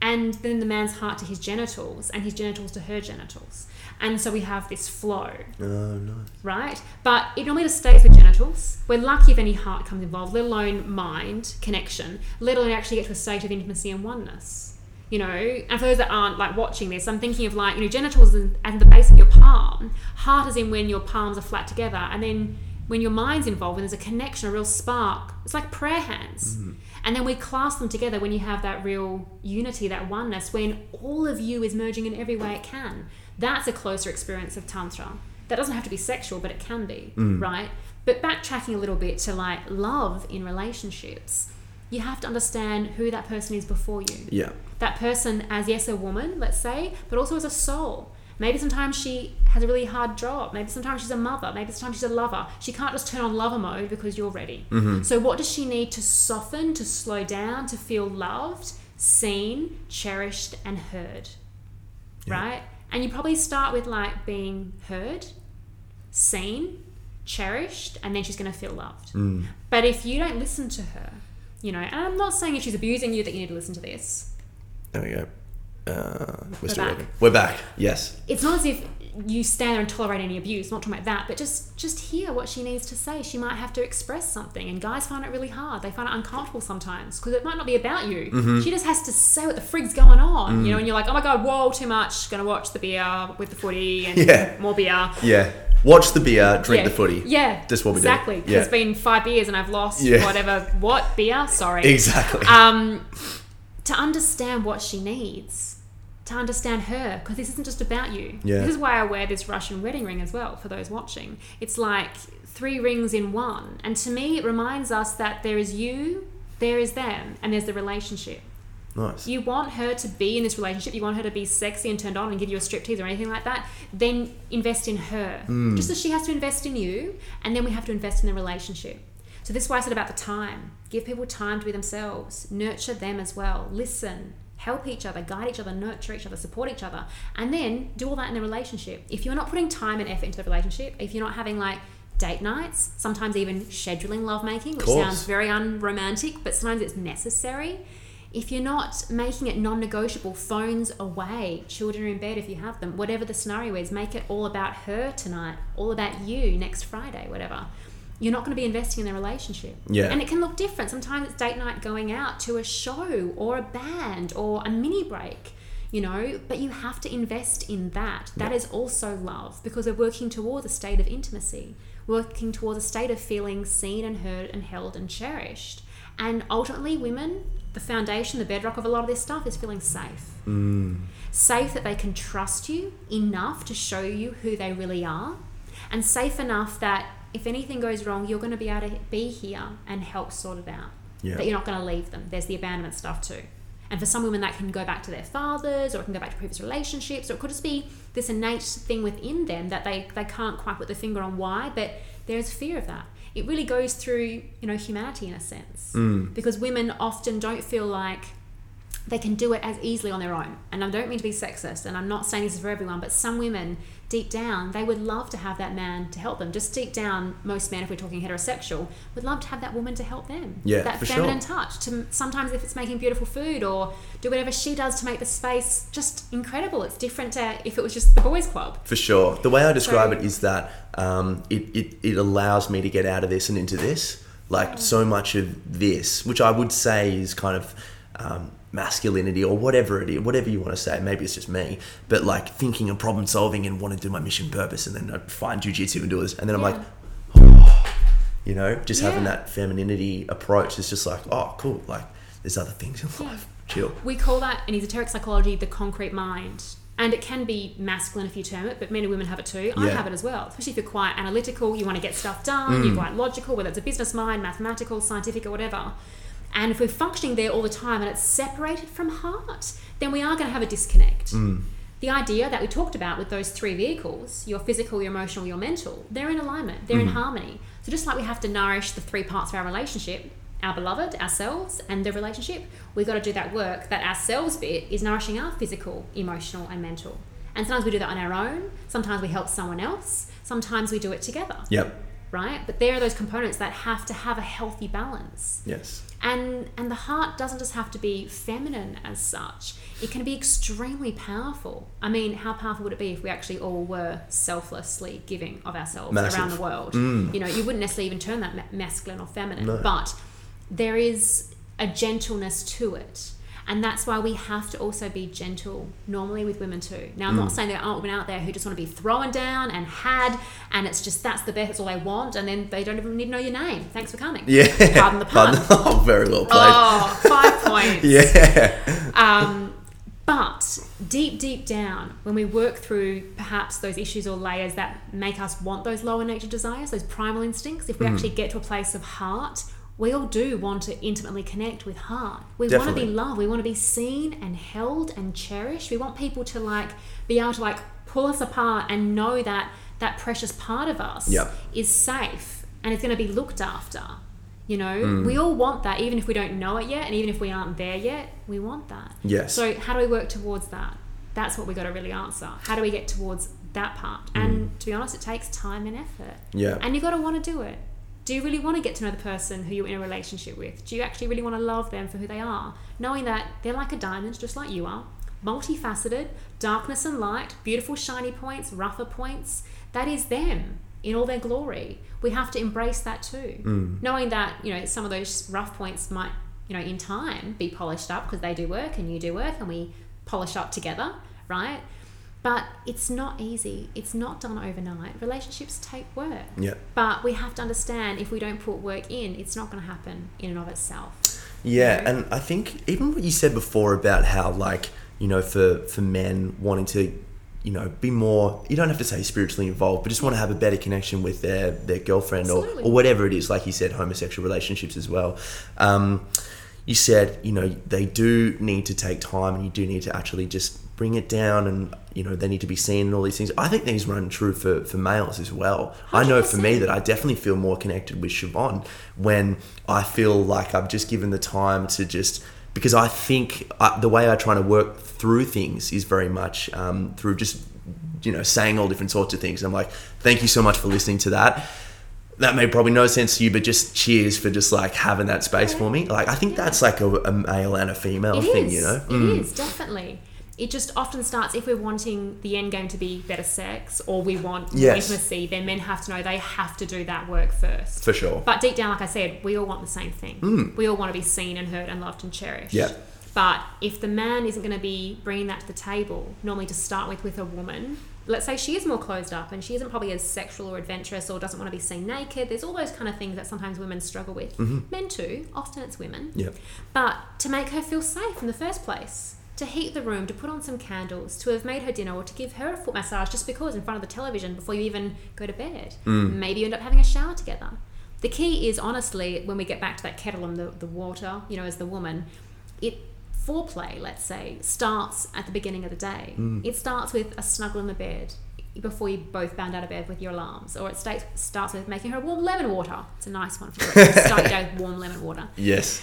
and then the man's heart to his genitals, and his genitals to her genitals. And so we have this flow. Oh, nice. Right? But it normally just stays with genitals. We're lucky if any heart comes involved, let alone mind, connection, let alone actually get to a state of intimacy and oneness. You know, and for those that aren't like watching this, I'm thinking of like, you know, genitals and the base of your palm, heart is in when your palms are flat together, and then when your mind's involved, when there's a connection, a real spark, it's like prayer hands. Mm-hmm. And then we class them together when you have that real unity, that oneness, when all of you is merging in every way it can. That's a closer experience of Tantra. That doesn't have to be sexual, but it can be, mm. right? But backtracking a little bit to like love in relationships, you have to understand who that person is before you. Yeah. That person as, yes, a woman, let's say, but also as a soul. Maybe sometimes she has a really hard job. Maybe sometimes she's a mother. Maybe sometimes she's a lover. She can't just turn on lover mode because you're ready. Mm-hmm. So what does she need to soften, to slow down, to feel loved, seen, cherished, and heard? Yeah. Right? And you probably start with like being heard, seen, cherished, and then she's going to feel loved. Mm. But if you don't listen to her, you know, and I'm not saying if she's abusing you that you need to listen to this. There we go. Uh, we're, we're still back. We're back. Yes. It's not as if you stand there and tolerate any abuse. I'm not talking about that, but just just hear what she needs to say. She might have to express something, and guys find it really hard. They find it uncomfortable sometimes because it might not be about you. Mm-hmm. She just has to say what the frig's going on, mm. you know. And you're like, oh my god, whoa, too much. Going to watch the beer with the footy and yeah. more beer. Yeah. Watch the beer, drink yeah. the footy. Yeah. That's what we exactly. do. Exactly. Yeah. It's been five beers and I've lost yeah. whatever, what beer? Sorry. Exactly. Um, to understand what she needs, to understand her, because this isn't just about you. Yeah. This is why I wear this Russian wedding ring as well, for those watching. It's like three rings in one. And to me, it reminds us that there is you, there is them, and there's the relationship. Nice. You want her to be in this relationship, you want her to be sexy and turned on and give you a striptease or anything like that, then invest in her. Mm. Just as she has to invest in you, and then we have to invest in the relationship. So this is why I said about the time. Give people time to be themselves. Nurture them as well. Listen. Help each other. Guide each other. Nurture each other. Support each other. And then do all that in the relationship. If you're not putting time and effort into the relationship, if you're not having like date nights, sometimes even scheduling lovemaking, which sounds very unromantic, but sometimes it's necessary. If you're not making it non-negotiable, phones away, children in bed if you have them, whatever the scenario is, make it all about her tonight, all about you next Friday, whatever. You're not going to be investing in the relationship. Yeah. And it can look different. Sometimes it's date night going out to a show or a band or a mini break, you know, but you have to invest in that. That yeah. is also love, because we're working towards a state of intimacy, working towards a state of feeling seen and heard and held and cherished. And ultimately, women, the foundation, the bedrock of a lot of this stuff is feeling safe. Mm. Safe that they can trust you enough to show you who they really are, and safe enough that if anything goes wrong, you're going to be able to be here and help sort it out. Yeah. That you're not going to leave them. There's the abandonment stuff too. And for some women, that can go back to their fathers, or it can go back to previous relationships, or it could just be this innate thing within them that they, they can't quite put their finger on why, but there's fear of that. It really goes through, you know, humanity in a sense, mm. because women often don't feel like they can do it as easily on their own. And I don't mean to be sexist, and I'm not saying this is for everyone, but some women, deep down, they would love to have that man to help them. Just deep down, most men, if we're talking heterosexual, would love to have that woman to help them. Yeah, that for feminine sure. touch. To, sometimes if it's making beautiful food or do whatever she does to make the space just incredible. It's different to if it was just the boys' club. For sure. The way I describe so, it is that um, it, it, it allows me to get out of this and into this. Like, so much of this, which I would say is kind of um, masculinity or whatever it is, whatever you want to say, maybe it's just me, but like thinking and problem solving and want to do my mission purpose, and then I find jujitsu and do this. And then yeah. I'm like, oh, you know, just yeah. having that femininity approach is just like, oh, cool. Like, there's other things in yeah. life. Chill. We call that in esoteric psychology the concrete mind. And it can be masculine if you term it, but men and women have it too. I yeah. have it as well, especially if you're quite analytical, you want to get stuff done, mm. you're quite logical, whether it's a business mind, mathematical, scientific or whatever. And if we're functioning there all the time and it's separated from heart, then we are going to have a disconnect. Mm. The idea that we talked about with those three vehicles, your physical, your emotional, your mental, they're in alignment, they're mm. in harmony. So just like we have to nourish the three parts of our relationship, our beloved, ourselves, and the relationship, we've got to do that work. That ourselves bit is nourishing our physical, emotional, and mental. And sometimes we do that on our own. Sometimes we help someone else. Sometimes we do it together. Yep. Right? But there are those components that have to have a healthy balance. Yes. And and the heart doesn't just have to be feminine as such. It can be extremely powerful. I mean, how powerful would it be if we actually all were selflessly giving of ourselves Massive. around the world? Mm. You know, you wouldn't necessarily even term that masculine or feminine. No. But there is a gentleness to it. And that's why we have to also be gentle normally with women too. Now, I'm mm. not saying there aren't women out there who just want to be thrown down and had, and it's just that's the best, that's all they want, and then they don't even need to know your name. Thanks for coming. Yeah. Pardon the pun. Oh, very well played. Oh, five points. Yeah. Um, but deep, deep down, when we work through perhaps those issues or layers that make us want those lower nature desires, those primal instincts, if we mm. actually get to a place of heart, we all do want to intimately connect with heart. We Definitely. want to be loved. We want to be seen and held and cherished. We want people to like be able to like pull us apart and know that that precious part of us yep. is safe and it's going to be looked after. You know, mm. we all want that, even if we don't know it yet, and even if we aren't there yet, we want that. Yes. So how do we work towards that? That's what we got to really answer. How do we get towards that part? Mm. And to be honest, it takes time and effort. Yeah. And you've got to want to do it. Do you really want to get to know the person who you're in a relationship with? Do you actually really want to love them for who they are? Knowing that they're like a diamond, just like you are, multifaceted, darkness and light, beautiful shiny points, rougher points. That is them in all their glory. We have to embrace that too. Mm. Knowing that, you know, some of those rough points might, you know, in time be polished up because they do work and you do work and we polish up together, right? But it's not easy. It's not done overnight. Relationships take work. Yeah. But we have to understand if we don't put work in, it's not going to happen in and of itself. Yeah, you know? And I think even what you said before about how, like, you know, for, for men wanting to, you know, be more, you don't have to say spiritually involved, but just want to have a better connection with their, their girlfriend or, or whatever it is, like you said, homosexual relationships as well. Um, you said, you know, they do need to take time and you do need to actually just bring it down and, you know, they need to be seen and all these things. I think these run true for, for males as well. one hundred percent. I know for me that I definitely feel more connected with Siobhan when I feel like I've just given the time to just, because I think I, the way I try to work through things is very much um, through just, you know, saying all different sorts of things. I'm like, thank you so much for listening to that. That made probably no sense to you, but just cheers for just like having that space yeah. for me. Like, I think yeah. that's like a, a male and a female it thing, is. you know? It mm. is, definitely. It just often starts if we're wanting the end game to be better sex or we want yes. intimacy, then men have to know they have to do that work first. For sure. But deep down, like I said, we all want the same thing. Mm. We all want to be seen and heard and loved and cherished. Yeah. But if the man isn't going to be bringing that to the table, normally to start with with a woman, let's say she is more closed up and she isn't probably as sexual or adventurous or doesn't want to be seen naked. There's all those kind of things that sometimes women struggle with. Mm-hmm. Men too. Often it's women. Yeah. But to make her feel safe in the first place. To heat the room, to put on some candles, to have made her dinner or to give her a foot massage just because in front of the television before you even go to bed. Mm. Maybe you end up having a shower together. The key is, honestly, when we get back to that kettle and the, the water, you know, as the woman, it foreplay, let's say, starts at the beginning of the day. Mm. It starts with a snuggle in the bed before you both bound out of bed with your alarms. Or it states, starts with making her warm lemon water. It's a nice one for you. Start your day with warm lemon water. Yes.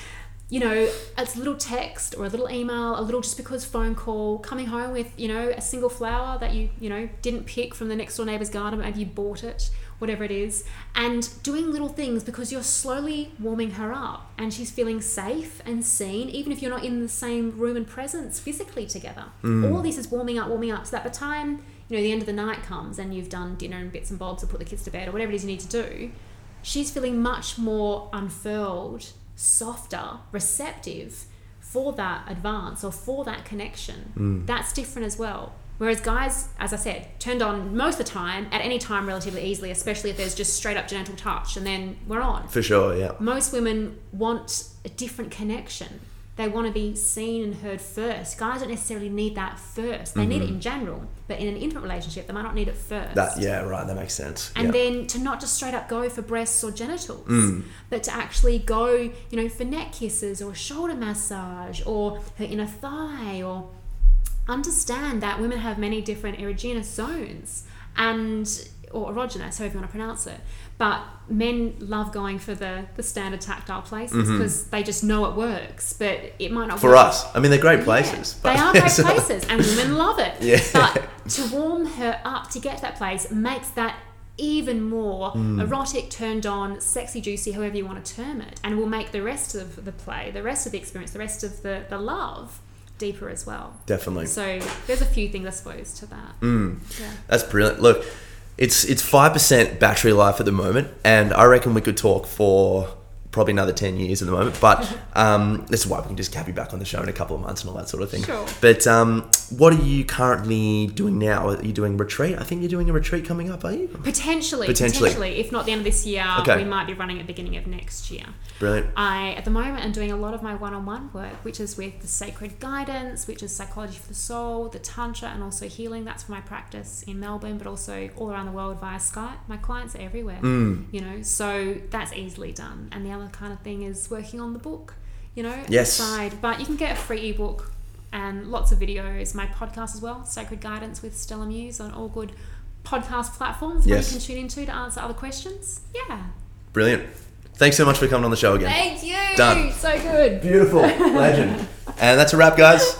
you know, it's a little text or a little email, a little just because phone call, coming home with, you know, a single flower that you, you know, didn't pick from the next door neighbor's garden, maybe you bought it, whatever it is, and doing little things because you're slowly warming her up and she's feeling safe and seen, even if you're not in the same room and presence physically together. Mm. All this is warming up, warming up, so that by the time, you know, the end of the night comes and you've done dinner and bits and bobs or put the kids to bed or whatever it is you need to do, she's feeling much more unfurled, softer, receptive for that advance or for that connection. Mm. That's different as well. Whereas guys, as I said, turned on most of the time, at any time relatively easily, especially if there's just straight up genital touch, and then we're on. For sure, yeah. Most women want a different connection. They want to be seen and heard first. Guys don't necessarily need that first. They mm-hmm. need it in general, but in an intimate relationship, they might not need it first. That, yeah, right, that makes sense. And yep. then to not just straight up go for breasts or genitals, mm. but to actually go, you know, for neck kisses or shoulder massage or her inner thigh, or understand that women have many different erogenous zones, and or erogenous, however you want to pronounce it, but men love going for the, the standard tactile places because mm-hmm. they just know it works, but it might not for work. us. I mean, they're great places. Yeah, they are great so. places, and women love it. Yeah. But to warm her up to get to that place makes that even more mm. erotic, turned on, sexy, juicy, however you want to term it, and will make the rest of the play, the rest of the experience, the rest of the, the love deeper as well. Definitely. So there's a few things, I suppose, to that. Mm. Yeah. That's brilliant. Look, it's it's five percent battery life at the moment, and I reckon we could talk for probably another ten years at the moment, but um, this is why we can just cap you back on the show in a couple of months and all that sort of thing. Sure. But um, what are you currently doing now? Are you doing retreat? I think you're doing a retreat coming up, are you? Potentially. Potentially. Potentially. If not the end of this year, okay. we might be running at the beginning of next year. Brilliant. I, at the moment, am doing a lot of my one-on-one work, which is with the Sacred Guidance, which is psychology for the soul, the Tantra, and also healing. That's for my practice in Melbourne, but also all around the world via Skype. My clients are everywhere, mm. you know, so that's easily done. And the other kind of thing is working on the book, you know, yes. aside. But you can get a free ebook and lots of videos. My podcast as well, Sacred Guidance with Stella Muse, on all good podcast platforms yes. where you can tune into to answer other questions. Yeah. Brilliant. Thanks so much for coming on the show again. Thank you. Done. So good. Beautiful. Legend. And that's a wrap, guys.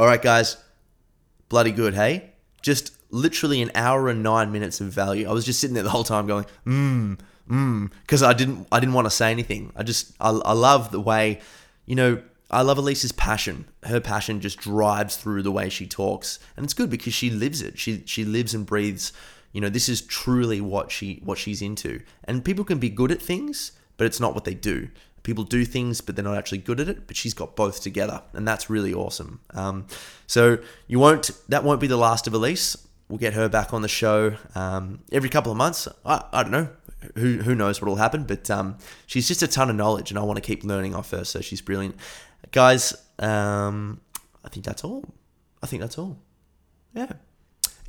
All right, guys. Bloody good, hey? Just literally an hour and nine minutes of value. I was just sitting there the whole time going, mmm. Mm, because I didn't I didn't want to say anything. I just I, I love the way, you know, I love Elise's passion. Her passion just drives through the way she talks, and it's good because she lives it. She she lives and breathes, you know, this is truly what she what she's into. And people can be good at things, but it's not what they do. People do things, but they're not actually good at it, but she's got both together, and that's really awesome. Um so you won't that won't be the last of Elise. We'll get her back on the show um every couple of months. I I don't know. Who who knows what'll happen, but um, she's just a ton of knowledge, and I want to keep learning off her, so she's brilliant. Guys, um, I think that's all. I think that's all. Yeah.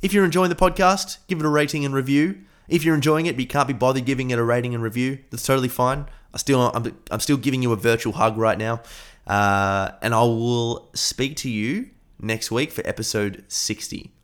If you're enjoying the podcast, give it a rating and review. If you're enjoying it but you can't be bothered giving it a rating and review, that's totally fine. I still, I'm, I'm still giving you a virtual hug right now, uh, and I will speak to you next week for episode sixty.